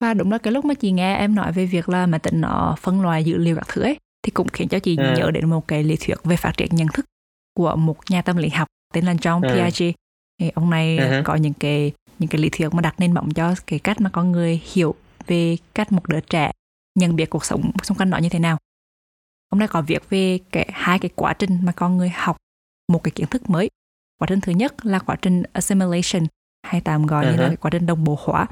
Và đúng là cái lúc mà chị nghe em nói về việc là máy tính nó phân loại dữ liệu các thứ ấy, thì cũng khiến cho chị ừ. nhớ đến một cái lý thuyết về phát triển nhận thức của một nhà tâm lý học tên là Jean Piaget. Ừ. Ông này ừ. có những cái những cái lý thuyết mà đặt nền móng cho cái cách mà con người hiểu về cách một đứa trẻ nhận biết cuộc sống xung quanh nó như thế nào. Ông này có việc về cái, hai cái quá trình mà con người học một cái kiến thức mới. Quá trình thứ nhất là quá trình assimilation, hay tạm gọi uh-huh. như là cái quá trình đồng bộ hóa.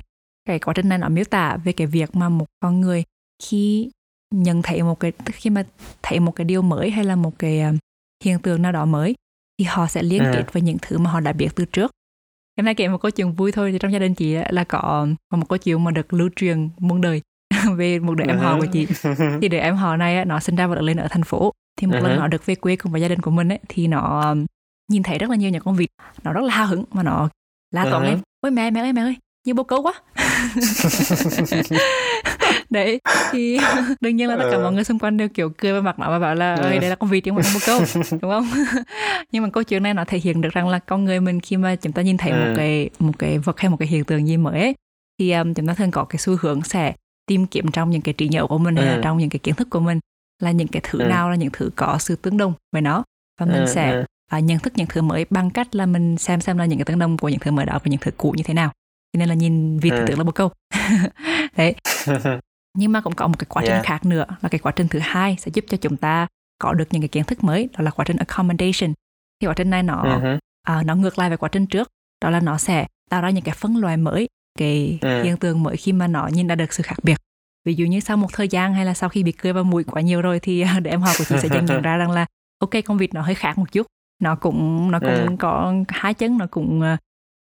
Cái quá trình này nó miêu tả về cái việc mà một con người khi nhận thấy một cái khi mà thấy một cái điều mới hay là một cái hiện tượng nào đó mới thì họ sẽ liên uh-huh. kết với những thứ mà họ đã biết từ trước. Em đã kể một câu chuyện vui thôi, thì trong gia đình chị là có một câu chuyện mà được lưu truyền muôn đời về một đứa em họ của chị. Thì đứa em họ này nó sinh ra và lớn lên ở thành phố. Thì một lần nó được về quê cùng với gia đình của mình ấy, thì nó nhìn thấy rất là nhiều những con vịt. Nó rất là hào hứng mà nó la toán lên: "Ôi mẹ, mẹ ơi, mẹ ơi, như bố cấu quá." Đấy, thì đương nhiên là tất cả mọi người xung quanh đều kiểu cười vào mặt nó và bảo là ơi, đây là con vịt chứ không phải con bồ câu, đúng không? Nhưng mà câu chuyện này nó thể hiện được rằng là con người mình khi mà chúng ta nhìn thấy một cái một cái vật hay một cái hiện tượng gì mới ấy, thì um, chúng ta thường có cái xu hướng sẽ tìm kiếm trong những cái trí nhớ của mình hay là trong những cái kiến thức của mình là những cái thứ nào là những thứ có sự tương đồng với nó, và mình sẽ uh, nhận thức những thứ mới bằng cách là mình xem xem là những cái tương đồng của những thứ mới đó với những thứ cũ như thế nào. Cho nên là nhìn vịt thì tưởng là bồ câu. Đấy. Nhưng mà cũng có một cái quá trình yeah. khác nữa, là cái quá trình thứ hai sẽ giúp cho chúng ta có được những cái kiến thức mới, đó là quá trình accommodation. Thì quá trình này nó uh-huh. à, nó ngược lại với quá trình trước, đó là nó sẽ tạo ra những cái phân loại mới, cái uh-huh. hiện tượng mới khi mà nó nhìn ra được sự khác biệt. Ví dụ như sau một thời gian hay là sau khi bị cười vào mũi quá nhiều rồi thì để em họ của chị sẽ dần nhận ra rằng là ok, con vịt nó hơi khác một chút, nó cũng nó cũng uh-huh. có hai chân, nó cũng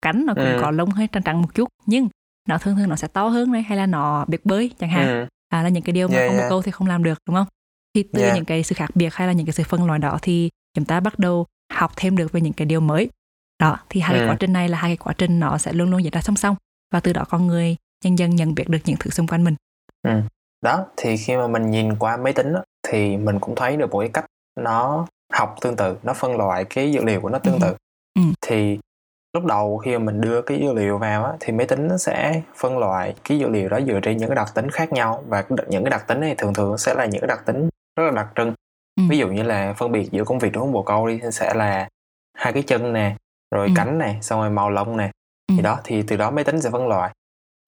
cánh, nó cũng uh-huh. có lông hơi trắng trắng một chút, nhưng nó thường thường nó sẽ to hơn này, hay là nó biết bơi chẳng hạn. Ừ. À, là những cái điều mà yeah, con bồ yeah. câu thì không làm được, đúng không? Thì từ yeah. những cái sự khác biệt hay là những cái sự phân loại đó thì chúng ta bắt đầu học thêm được về những cái điều mới. Đó, thì hai ừ. cái quá trình này là hai cái quá trình nó sẽ luôn luôn diễn ra song song, và từ đó con người dần dần nhận biết được những thứ xung quanh mình. Ừ. Đó, thì khi mà mình nhìn qua máy tính đó, thì mình cũng thấy được một cái cách nó học tương tự, nó phân loại cái dữ liệu của nó tương ừ. tự. Ừ. Thì lúc đầu khi mà mình đưa cái dữ liệu vào á, thì máy tính nó sẽ phân loại cái dữ liệu đó dựa trên những cái đặc tính khác nhau, và những cái đặc tính này thường thường sẽ là những cái đặc tính rất là đặc trưng. Ừ. Ví dụ như là phân biệt giữa con vịt với con bồ câu đi sẽ là hai cái chân nè, rồi ừ. cánh nè, xong rồi màu lông nè. Ừ. Thì đó, thì từ đó máy tính sẽ phân loại.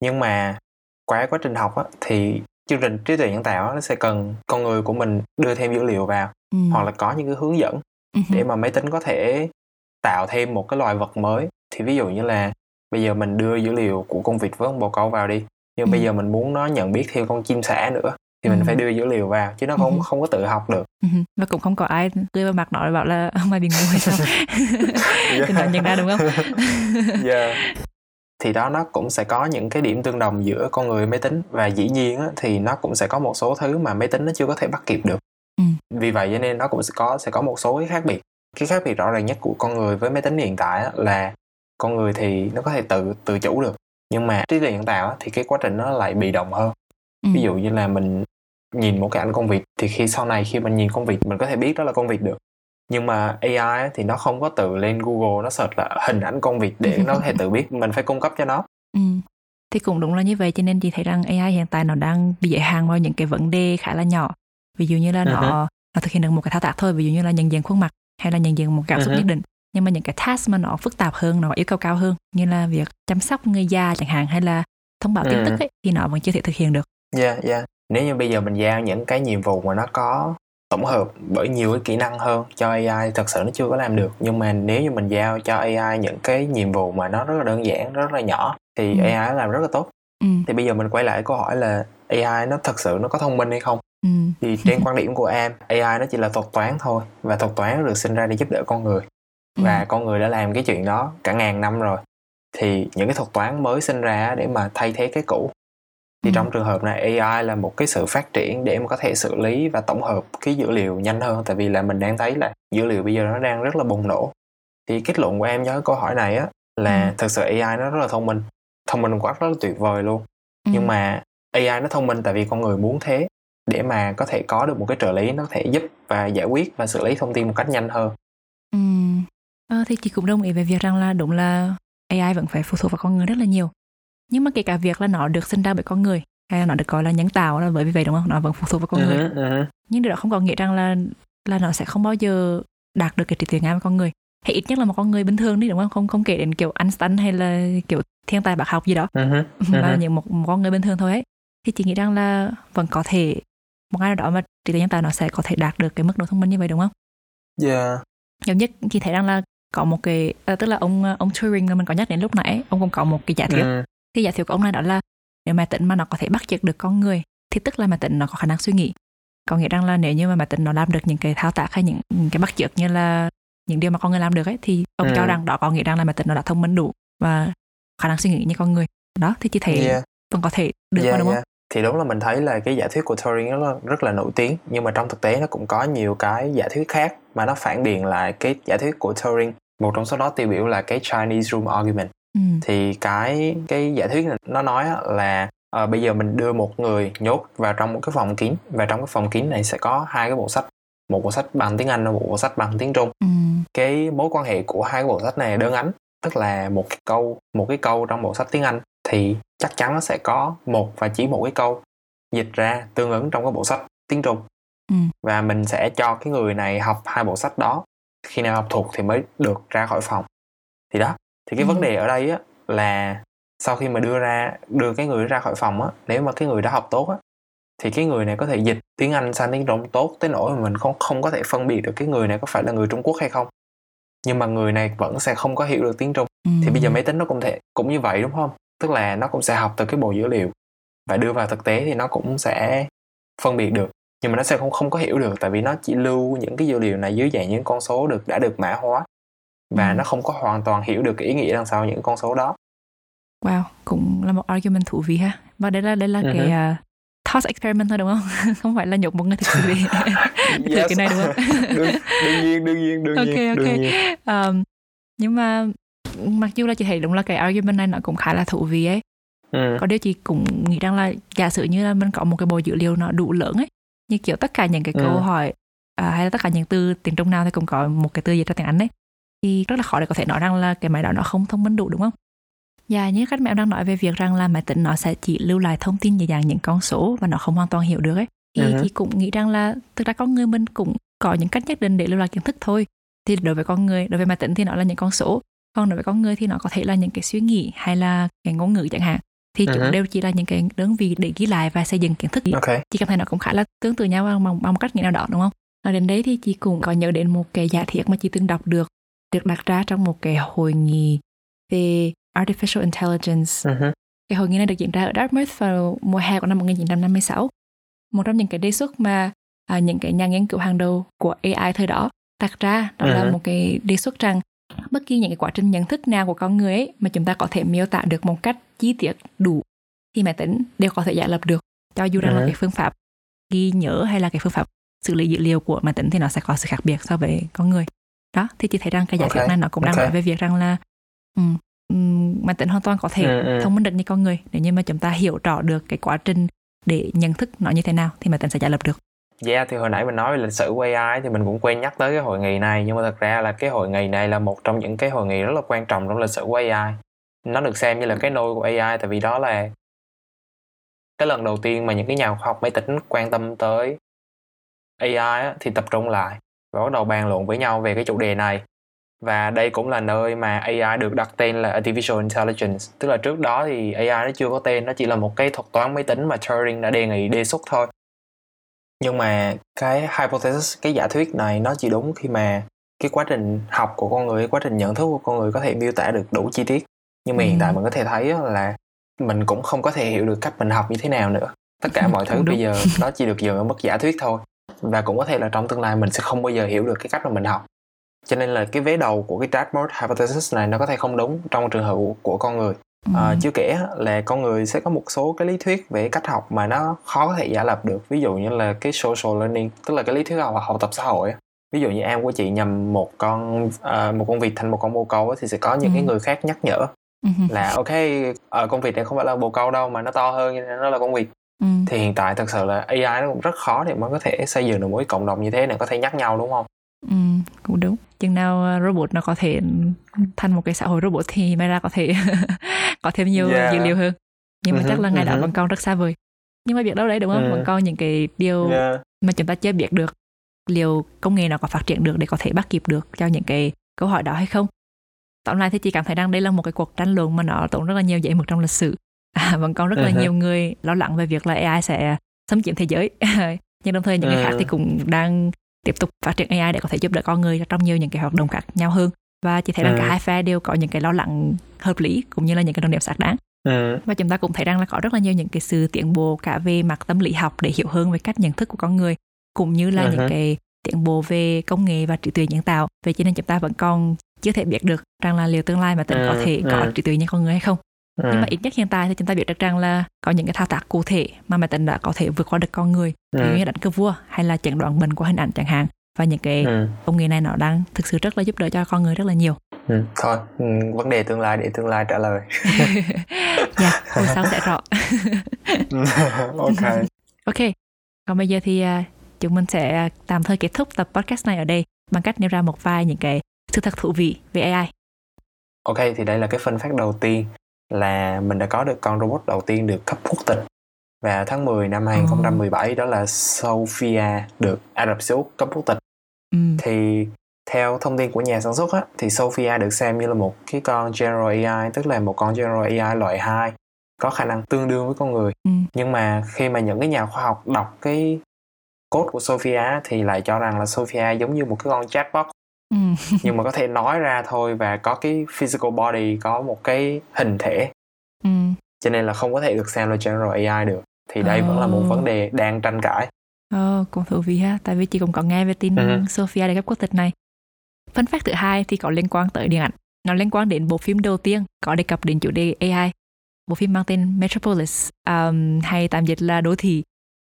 Nhưng mà qua quá trình học á, thì chương trình trí tuệ nhân tạo á, nó sẽ cần con người của mình đưa thêm dữ liệu vào, ừ. hoặc là có những cái hướng dẫn ừ. để mà máy tính có thể tạo thêm một cái loài vật mới. Thì ví dụ như là bây giờ mình đưa dữ liệu của con vịt với con bồ câu vào đi, nhưng ừ. bây giờ mình muốn nó nhận biết theo con chim sẻ nữa thì ừ. mình phải đưa dữ liệu vào, chứ nó không ừ. không có tự học được. Ừ. Và cũng không có ai cười vào mặt nó bảo là mày bị ngu hay sao. Thì nó nhận ra, đúng không? yeah. Thì đó, nó cũng sẽ có những cái điểm tương đồng giữa con người và máy tính, và dĩ nhiên á, thì nó cũng sẽ có một số thứ mà máy tính nó chưa có thể bắt kịp được. Ừ. Vì vậy cho nên nó cũng sẽ có sẽ có một số cái khác biệt. Cái khác biệt rõ ràng nhất của con người với máy tính hiện tại là con người thì nó có thể tự tự chủ được, nhưng mà trí tuệ nhân tạo thì cái quá trình nó lại bị động hơn. Ừ. Ví dụ như là mình nhìn một cái ảnh con vịt thì khi sau này khi mình nhìn con vịt mình có thể biết đó là con vịt được, nhưng mà a i thì nó không có tự lên Google nó search là hình ảnh con vịt để nó có thể tự biết, mình phải cung cấp cho nó. Ừ. Thì cũng đúng là như vậy, cho nên chị thấy rằng a i hiện tại nó đang bị giới hạn vào những cái vấn đề khá là nhỏ. Ví dụ như là nó, uh-huh. nó thực hiện được một cái thao tác thôi, ví dụ như là nhận diện khuôn mặt hay là nhận diện một cảm xúc uh-huh. nhất định. Nhưng mà những cái task mà nó phức tạp hơn, nó yêu cầu cao hơn, như là việc chăm sóc người già chẳng hạn, hay là thông báo tin uh-huh. tức ấy, thì nó vẫn chưa thể thực hiện được. Dạ, yeah, dạ. Yeah. Nếu như bây giờ mình giao những cái nhiệm vụ mà nó có tổng hợp bởi nhiều cái kỹ năng hơn cho a i, thật sự nó chưa có làm được. Nhưng mà nếu như mình giao cho a i những cái nhiệm vụ mà nó rất là đơn giản, rất là nhỏ, thì ừ. a i làm rất là tốt. Ừ. Thì bây giờ mình quay lại câu hỏi là a i nó thật sự nó có thông minh hay không? Ừ. Thì trên quan điểm của em, a i nó chỉ là thuật toán thôi, và thuật toán được sinh ra để giúp đỡ con người. Ừ. Và con người đã làm cái chuyện đó cả ngàn năm rồi. Thì những cái thuật toán mới sinh ra để mà thay thế cái cũ. Thì ừ. trong trường hợp này a i là một cái sự phát triển để mà có thể xử lý và tổng hợp cái dữ liệu nhanh hơn. Tại vì là mình đang thấy là dữ liệu bây giờ nó đang rất là bùng nổ. Thì kết luận của em cho câu hỏi này á, là ừ. thật sự a i nó rất là thông minh. Thông minh quá, rất là tuyệt vời luôn. Ừ. Nhưng mà a i nó thông minh tại vì con người muốn thế, để mà có thể có được một cái trợ lý nó có thể giúp và giải quyết và xử lý thông tin một cách nhanh hơn. Ừ. À, thì chị cũng đồng ý về việc rằng là đúng là a i vẫn phải phụ thuộc vào con người rất là nhiều. Nhưng mà kể cả việc là nó được sinh ra bởi con người, hay là nó được gọi là nhân tạo là bởi vì vậy đúng không? Nó vẫn phụ thuộc vào con uh-huh, người. Uh-huh. Nhưng điều đó không có nghĩa rằng là là nó sẽ không bao giờ đạt được cái trí tuệ ngang với con người. Hay ít nhất là một con người bình thường đi, đúng không? Không không kể đến kiểu Einstein hay là kiểu thiên tài bác học gì đó. Uh-huh, uh-huh. Mà những một, một con người bình thường thôi ấy. Thì chị nghĩ rằng là vẫn có thể một ai nào đó mà trí tuệ nhân tạo nó sẽ có thể đạt được cái mức độ thông minh như vậy đúng không? Yeah. Nhiều nhất chị thấy rằng là có một cái à, tức là ông ông Turing mình có nhắc đến lúc nãy, ông cũng có một cái giả thuyết. Uh-huh. Thì giả thuyết của ông này đó là nếu máy tính mà nó có thể bắt chước được con người thì tức là máy tính nó có khả năng suy nghĩ. Có nghĩa rằng là nếu như mà máy tính nó làm được những cái thao tác hay những, những cái bắt chước như là những điều mà con người làm được ấy, thì ông ừ. cho rằng đó có nghĩa rằng là máy tính nó đã thông minh đủ và khả năng suy nghĩ như con người. Đó, thì chị thấy yeah. vẫn có thể được yeah, mà đúng yeah. không? Thì đúng là mình thấy là cái giả thuyết của Turing nó rất là nổi tiếng, nhưng mà trong thực tế nó cũng có nhiều cái giả thuyết khác mà nó phản biện lại cái giả thuyết của Turing. Một trong số đó tiêu biểu là cái Chinese Room Argument. Ừ. Thì cái cái giả thuyết này nó nói là à, bây giờ mình đưa một người nhốt vào trong một cái phòng kín, và trong cái phòng kín này sẽ có hai cái bộ sách, một bộ sách bằng tiếng Anh và một bộ sách bằng tiếng Trung. Ừ. Cái mối quan hệ của hai cái bộ sách này đơn ánh, tức là một cái câu một cái câu trong bộ sách tiếng Anh thì chắc chắn nó sẽ có một và chỉ một cái câu dịch ra tương ứng trong cái bộ sách tiếng Trung. Ừ. Và mình sẽ cho cái người này học hai bộ sách đó, khi nào học thuộc thì mới được ra khỏi phòng. Thì đó. Thì cái ừ. vấn đề ở đây á, là sau khi mà đưa ra đưa cái người ra khỏi phòng á, nếu mà cái người đã học tốt á, thì cái người này có thể dịch tiếng Anh sang tiếng Trung tốt tới nỗi mà mình không không có thể phân biệt được cái người này có phải là người Trung Quốc hay không. Nhưng mà người này vẫn sẽ không có hiểu được tiếng Trung. Ừ. Thì bây giờ máy tính nó cũng thể cũng như vậy đúng không? Tức là nó cũng sẽ học từ cái bộ dữ liệu và đưa vào thực tế thì nó cũng sẽ phân biệt được. Nhưng mà nó sẽ không không có hiểu được, tại vì nó chỉ lưu những cái dữ liệu này dưới dạng những con số được đã được mã hóa. Và nó không có hoàn toàn hiểu được cái ý nghĩa đằng sau những con số đó. Wow, cũng là một argument thú vị ha. Và đây là, đây là uh-huh. cái uh, thought experiment thôi đúng không? Không phải là nhục một người thực sự đi yes. thử cái này đúng không? đương, đương nhiên, đương nhiên, đương okay, nhiên, okay. nhiên. Um, Nhưng mà mặc dù là chị thấy đúng là cái argument này nó cũng khá là thú vị ấy. Uh-huh. Có điều chị cũng nghĩ rằng là giả sử như là mình có một cái bộ dữ liệu nó đủ lớn ấy, như kiểu tất cả những cái uh-huh. câu hỏi à, hay là tất cả những từ tiếng Trung nào thì cũng có một cái từ dịch ra tiếng Anh ấy, thì rất là khó để có thể nói rằng là cái máy đó nó không thông minh đủ đúng không? Và như cách mà em đang nói về việc rằng là máy tính nó sẽ chỉ lưu lại thông tin về dạng những con số và nó không hoàn toàn hiểu được ấy, thì uh-huh. chị cũng nghĩ rằng là thực ra con người mình cũng có những cách nhất định để lưu lại kiến thức thôi. Thì đối với con người, đối với máy tính thì nó là những con số, còn đối với con người thì nó có thể là những cái suy nghĩ hay là cái ngôn ngữ chẳng hạn. Thì uh-huh. chúng đều chỉ là những cái đơn vị để ghi lại và xây dựng kiến thức. Okay. Chị cảm thấy nó cũng khá là tương tự nhau bằng, bằng một cách nghĩa nào đó đúng không? Nói đến đấy thì chị cũng có nhớ đến một cái giả thiết mà chị từng đọc được, được đặt ra trong một cái hội nghị về Artificial Intelligence. Uh-huh. Cái hội nghị này được diễn ra ở Dartmouth vào mùa hè của năm một chín năm sáu. Một trong những cái đề xuất mà à, những cái nhà nghiên cứu hàng đầu của a i thời đó đặt ra, đó uh-huh. là một cái đề xuất rằng bất kỳ những cái quá trình nhận thức nào của con người ấy, mà chúng ta có thể miêu tả được một cách chi tiết đủ thì máy tính đều có thể giải lập được, cho dù rằng uh-huh. là cái phương pháp ghi nhớ hay là cái phương pháp xử lý dữ liệu của máy tính thì nó sẽ có sự khác biệt so với con người. Đó, thì chị thấy rằng cái giải okay. thuyết này nó cũng đang okay. nói về việc rằng là um, um, máy tính hoàn toàn có thể ừ, thông minh được như con người. Nếu như mà chúng ta hiểu rõ được cái quá trình để nhận thức nó như thế nào thì máy tính sẽ trả lời được. Dạ, yeah, thì hồi nãy mình nói về lịch sử của a i thì mình cũng quên nhắc tới cái hội nghị này. Nhưng mà thật ra là cái hội nghị này là một trong những cái hội nghị rất là quan trọng trong lịch sử của a i. Nó được xem như là cái nôi của a i, tại vì đó là cái lần đầu tiên mà những cái nhà khoa học máy tính quan tâm tới a i thì tập trung lại và bắt đầu bàn luận với nhau về cái chủ đề này. Và đây cũng là nơi mà a i được đặt tên là Artificial Intelligence. Tức là trước đó thì a i nó chưa có tên, nó chỉ là một cái thuật toán máy tính mà Turing đã đề nghị đề xuất thôi. Nhưng mà cái hypothesis, cái giả thuyết này nó chỉ đúng khi mà cái quá trình học của con người, quá trình nhận thức của con người có thể miêu tả được đủ chi tiết. Nhưng mà ừ. hiện tại mình có thể thấy là mình cũng không có thể hiểu được cách mình học như thế nào nữa. Tất cả mọi thứ đúng. Bây giờ nó chỉ được dừng ở mức giả thuyết thôi. Và cũng có thể là trong tương lai mình sẽ không bao giờ hiểu được cái cách mà mình học. Cho nên là cái vế đầu của cái chatbot hypothesis này nó có thể không đúng trong trường hợp của con người. À, chưa kể là con người sẽ có một số cái lý thuyết về cách học mà nó khó có thể giả lập được. Ví dụ như là cái social learning, tức là cái lý thuyết học, học tập xã hội. Ví dụ như em của chị nhầm một con à, một con vịt thành một con bồ câu thì sẽ có những ừ. cái người khác nhắc nhở là ok, à, con vịt này không phải là bồ câu đâu mà nó to hơn nên nó là con vịt. Ừ. Thì hiện tại thật sự là a i nó cũng rất khó để mới có thể xây dựng được một cái cộng đồng như thế này có thể nhắc nhau, đúng không? Ừ, cũng đúng. Chừng nào robot nó có thể thành một cái xã hội robot thì may ra có thể có thêm nhiều yeah. dữ liệu hơn. Nhưng mà uh-huh, chắc là ngay uh-huh. đó vẫn còn rất xa vời. Nhưng mà biết đâu đấy, đúng không? Uh-huh. Vẫn còn những cái điều yeah. mà chúng ta chưa biết được. Liệu công nghệ nào có phát triển được để có thể bắt kịp được cho những cái câu hỏi đó hay không? Tóm lại thì chị cảm thấy rằng đây là một cái cuộc tranh luận mà nó tốn rất là nhiều giấy mực trong lịch sử. À, vẫn còn rất là uh-huh. nhiều người lo lắng về việc là a i sẽ xâm chiếm thế giới. Nhưng đồng thời những người uh-huh. khác thì cũng đang tiếp tục phát triển a i để có thể giúp đỡ con người trong nhiều những cái hoạt động khác nhau hơn. Và chị thấy rằng ừ. cả hai phe đều có những cái lo lắng hợp lý cũng như là những cái đồng điểm xác đáng. Ừ. Và chúng ta cũng thấy rằng là có rất là nhiều những cái sự tiến bộ cả về mặt tâm lý học để hiểu hơn về cách nhận thức của con người, cũng như là ừ. những cái tiến bộ về công nghệ và trí tuệ nhân tạo. Vậy cho nên chúng ta vẫn còn chưa thể biết được rằng là liệu tương lai mà tính ừ. có thể có ừ. trí tuệ như con người hay không. Ừ. Nhưng mà ít nhất hiện tại thì chúng ta biết được rằng là có những cái thao tác cụ thể mà máy tính đã có thể vượt qua được con người, ví dụ như đánh cờ vua hay là chẩn đoán bệnh qua hình ảnh chẳng hạn. Và những cái ừ. công nghệ này nó đang thực sự rất là giúp đỡ cho con người rất là nhiều. Ừ. Thôi, ừ, vấn đề tương lai để tương lai trả lời. Dạ, hôm sau sẽ rõ. Ok. Ok, còn bây giờ thì uh, chúng mình sẽ tạm thời kết thúc tập podcast này ở đây bằng cách nêu ra một vài những cái sự thật thú vị về a i. Ok, thì đây là cái fun fact đầu tiên, là mình đã có được con robot đầu tiên được cấp quốc tịch vào tháng mười năm hai không một bảy, đó là Sophia được Ả Rập Xê Út cấp quốc tịch. Ừ. Thì theo thông tin của nhà sản xuất á, thì Sophia được xem như là một cái con General a i, tức là một con General a i loại hai, có khả năng tương đương với con người. Ừ. Nhưng mà khi mà những cái nhà khoa học đọc cái code của Sophia thì lại cho rằng là Sophia giống như một cái con chatbot. Nhưng mà có thể nói ra thôi và có cái physical body, có một cái hình thể. Ừ. Cho nên là không có thể được xem là General a i được. Thì đây oh. vẫn là một vấn đề đang tranh cãi. Ồ, oh, cũng thú vị ha. Tại vì chị cũng có nghe về tin uh-huh. Sophia đã cấp quốc tịch này. Fun fact thứ hai thì có liên quan tới điện ảnh. Nó liên quan đến bộ phim đầu tiên có đề cập đến chủ đề a i. Bộ phim mang tên Metropolis, um, hay tạm dịch là đô thị.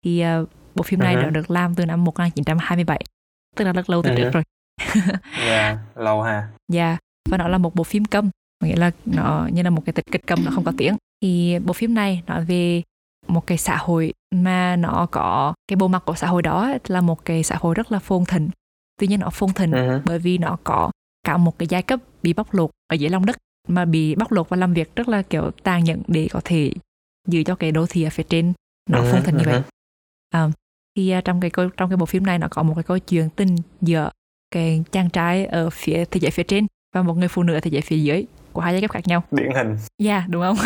Thì uh, bộ phim này uh-huh. đã được làm từ năm một chín hai bảy, tức là rất lâu từ uh-huh. trước rồi. Yeah, lâu ha. Yeah, và nó là một bộ phim câm, nghĩa là nó như là một cái tịch kịch câm, nó không có tiếng. Thì bộ phim này nói về một cái xã hội mà nó có cái bộ mặt của xã hội đó là một cái xã hội rất là phồn thịnh. Tuy nhiên nó phồn thịnh uh-huh. bởi vì nó có cả một cái giai cấp bị bóc lột ở dưới lòng đất, mà bị bóc lột và làm việc rất là kiểu tàn nhẫn để có thể giữ cho cái đô thị ở phía trên nó uh-huh. phồn thịnh như vậy. Uh, thì trong cái trong cái bộ phim này nó có một cái câu chuyện tình giữa cái chàng trai ở phía thế giới phía trên và một người phụ nữ ở thế giới phía dưới, của hai giai cấp khác nhau. Điển hình. Dạ, yeah, đúng không?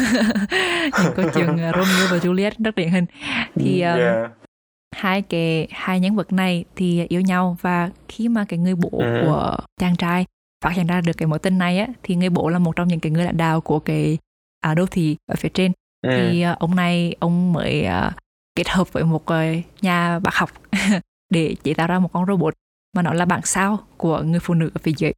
Những câu chuyện Romeo và Juliet rất điển hình. Thì um, yeah. hai cái hai nhân vật này thì yêu nhau, và khi mà cái người bố uh-huh. của chàng trai phát hiện ra được cái mối tình này á, thì người bố là một trong những cái người lãnh đạo của cái à, đô thị ở phía trên. Uh-huh. Thì uh, ông này ông mới uh, kết hợp với một uh, nhà bác học để chế tạo ra một con robot mà nó là bản sao của người phụ nữ ở phía dưới,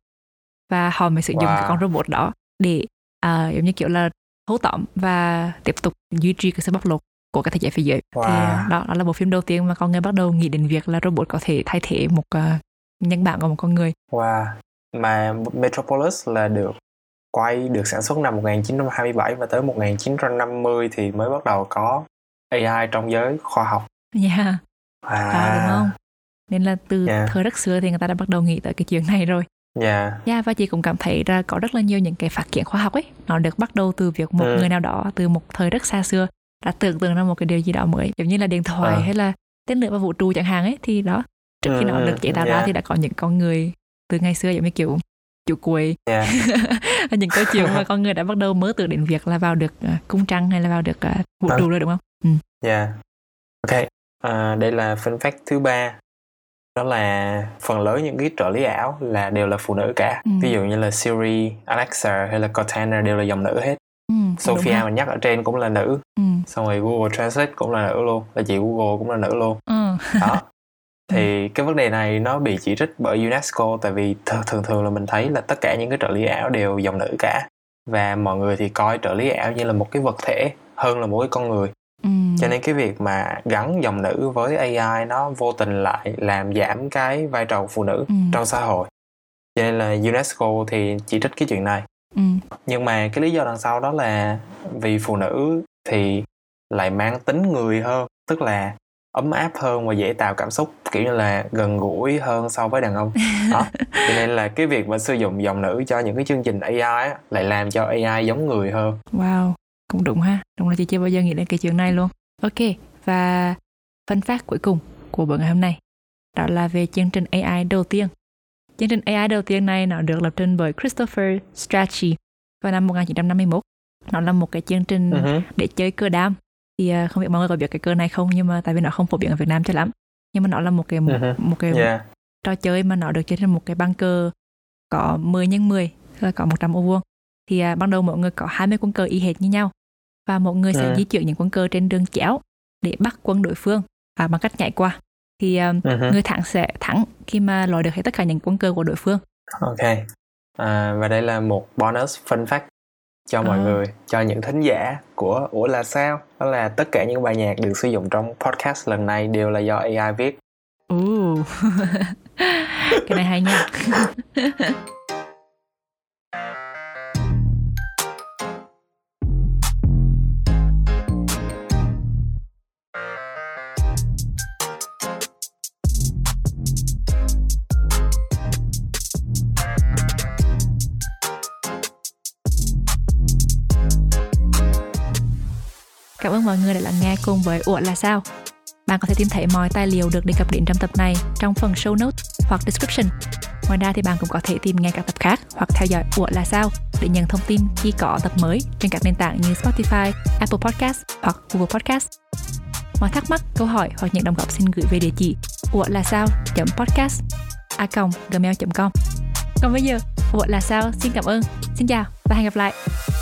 và họ mới sử wow. dụng cái con robot đó để uh, giống như kiểu là thâu tóm và tiếp tục duy trì cái sự bóc lột của cái thế giới phía dưới. Wow. Thì đó, đó là bộ phim đầu tiên mà con người bắt đầu nghĩ đến việc là robot có thể thay thế một uh, nhân bản của một con người. Wow. Mà Metropolis là được quay, được sản xuất năm một chín hai bảy và tới một chín năm mươi thì mới bắt đầu có a i trong giới khoa học. Yeah. Wow. Đó, đúng không? Nên là từ yeah. thời rất xưa thì người ta đã bắt đầu nghĩ tới cái chuyện này rồi. Yeah. Yeah, và chị cũng cảm thấy ra có rất là nhiều những cái phát kiến khoa học ấy, nó được bắt đầu từ việc một ừ. người nào đó từ một thời rất xa xưa đã tưởng tượng ra một cái điều gì đó mới, giống như là điện thoại à. hay là tên lửa và vũ trụ chẳng hạn ấy. Thì đó, trước ừ, khi nó được chế tạo yeah. ra thì đã có những con người từ ngày xưa, giống như kiểu chủ quỳ yeah. những câu chuyện mà con người đã bắt đầu mới từ đến việc là vào được cung trăng hay là vào được vũ trụ à. rồi, đúng không? Ừ. Yeah. Ok, à, đây là fun fact thứ ba. Đó là phần lớn những cái trợ lý ảo là đều là phụ nữ cả. Ừ. Ví dụ như là Siri, Alexa hay là Cortana đều là dòng nữ hết. Ừ, Sophia mình nhắc ở trên cũng là nữ. Ừ. Xong rồi Google Translate cũng là nữ luôn. Là chị Google cũng là nữ luôn. Ừ. Đó. Thì cái vấn đề này nó bị chỉ trích bởi UNESCO. Tại vì th- thường thường là mình thấy là tất cả những cái trợ lý ảo đều dòng nữ cả. Và mọi người thì coi trợ lý ảo như là một cái vật thể hơn là một cái con người. Ừ. Cho nên cái việc mà gắn dòng nữ với a i nó vô tình lại làm giảm cái vai trò phụ nữ ừ. trong xã hội. Cho nên là UNESCO thì chỉ trích cái chuyện này. Ừ. Nhưng mà cái lý do đằng sau đó là vì phụ nữ thì lại mang tính người hơn, tức là ấm áp hơn và dễ tạo cảm xúc, kiểu như là gần gũi hơn so với đàn ông. Đó. Cho nên là cái việc mà sử dụng dòng nữ cho những cái chương trình a i á, lại làm cho a i giống người hơn. Wow. Cũng đúng ha, đúng là chị chưa bao giờ nghĩ đến cái chuyện này luôn. Ok, và phân phát cuối cùng của bữa ngày hôm nay đó là về chương trình a i đầu tiên. Chương trình a i đầu tiên này nó được lập trình bởi Christopher Strachey vào năm một chín năm mốt. Nó là một cái chương trình uh-huh. để chơi cờ đam. Thì không biết mọi người có biết cái cờ này không, nhưng mà tại vì nó không phổ biến ở Việt Nam cho lắm. Nhưng mà nó là một cái một, uh-huh. một cái yeah. trò chơi mà nó được chơi trên một cái băng cờ có mười nhân mười, là có một trăm ô vuông. Thì à, ban đầu mọi người có hai mươi quân cờ y hệt như nhau và mọi người sẽ ừ. di chuyển những quân cờ trên đường chéo để bắt quân đối phương à, bằng cách nhảy qua. Thì à, uh-huh. người thắng sẽ thắng khi mà loại được hết tất cả những quân cờ của đối phương. Ok, à, và đây là một bonus fun fact cho mọi uh. người, cho những thính giả của Ủa là sao? Đó là tất cả những bài nhạc được sử dụng trong podcast lần này đều là do a i viết. uh. Cái này hay nha. Cảm ơn mọi người đã lắng nghe cùng với Ủa là sao? Bạn có thể tìm thấy mọi tài liệu được đề cập đến trong tập này trong phần show notes hoặc description. Ngoài ra thì bạn cũng có thể tìm nghe các tập khác hoặc theo dõi Ủa là sao để nhận thông tin khi có tập mới trên các nền tảng như Spotify, Apple Podcast hoặc Google Podcast. Mọi thắc mắc, câu hỏi hoặc những đóng góp xin gửi về địa chỉ ủa là sao chấm podcast a còng gmail chấm com. Còn bây giờ, Ủa là sao xin cảm ơn, xin chào và hẹn gặp lại.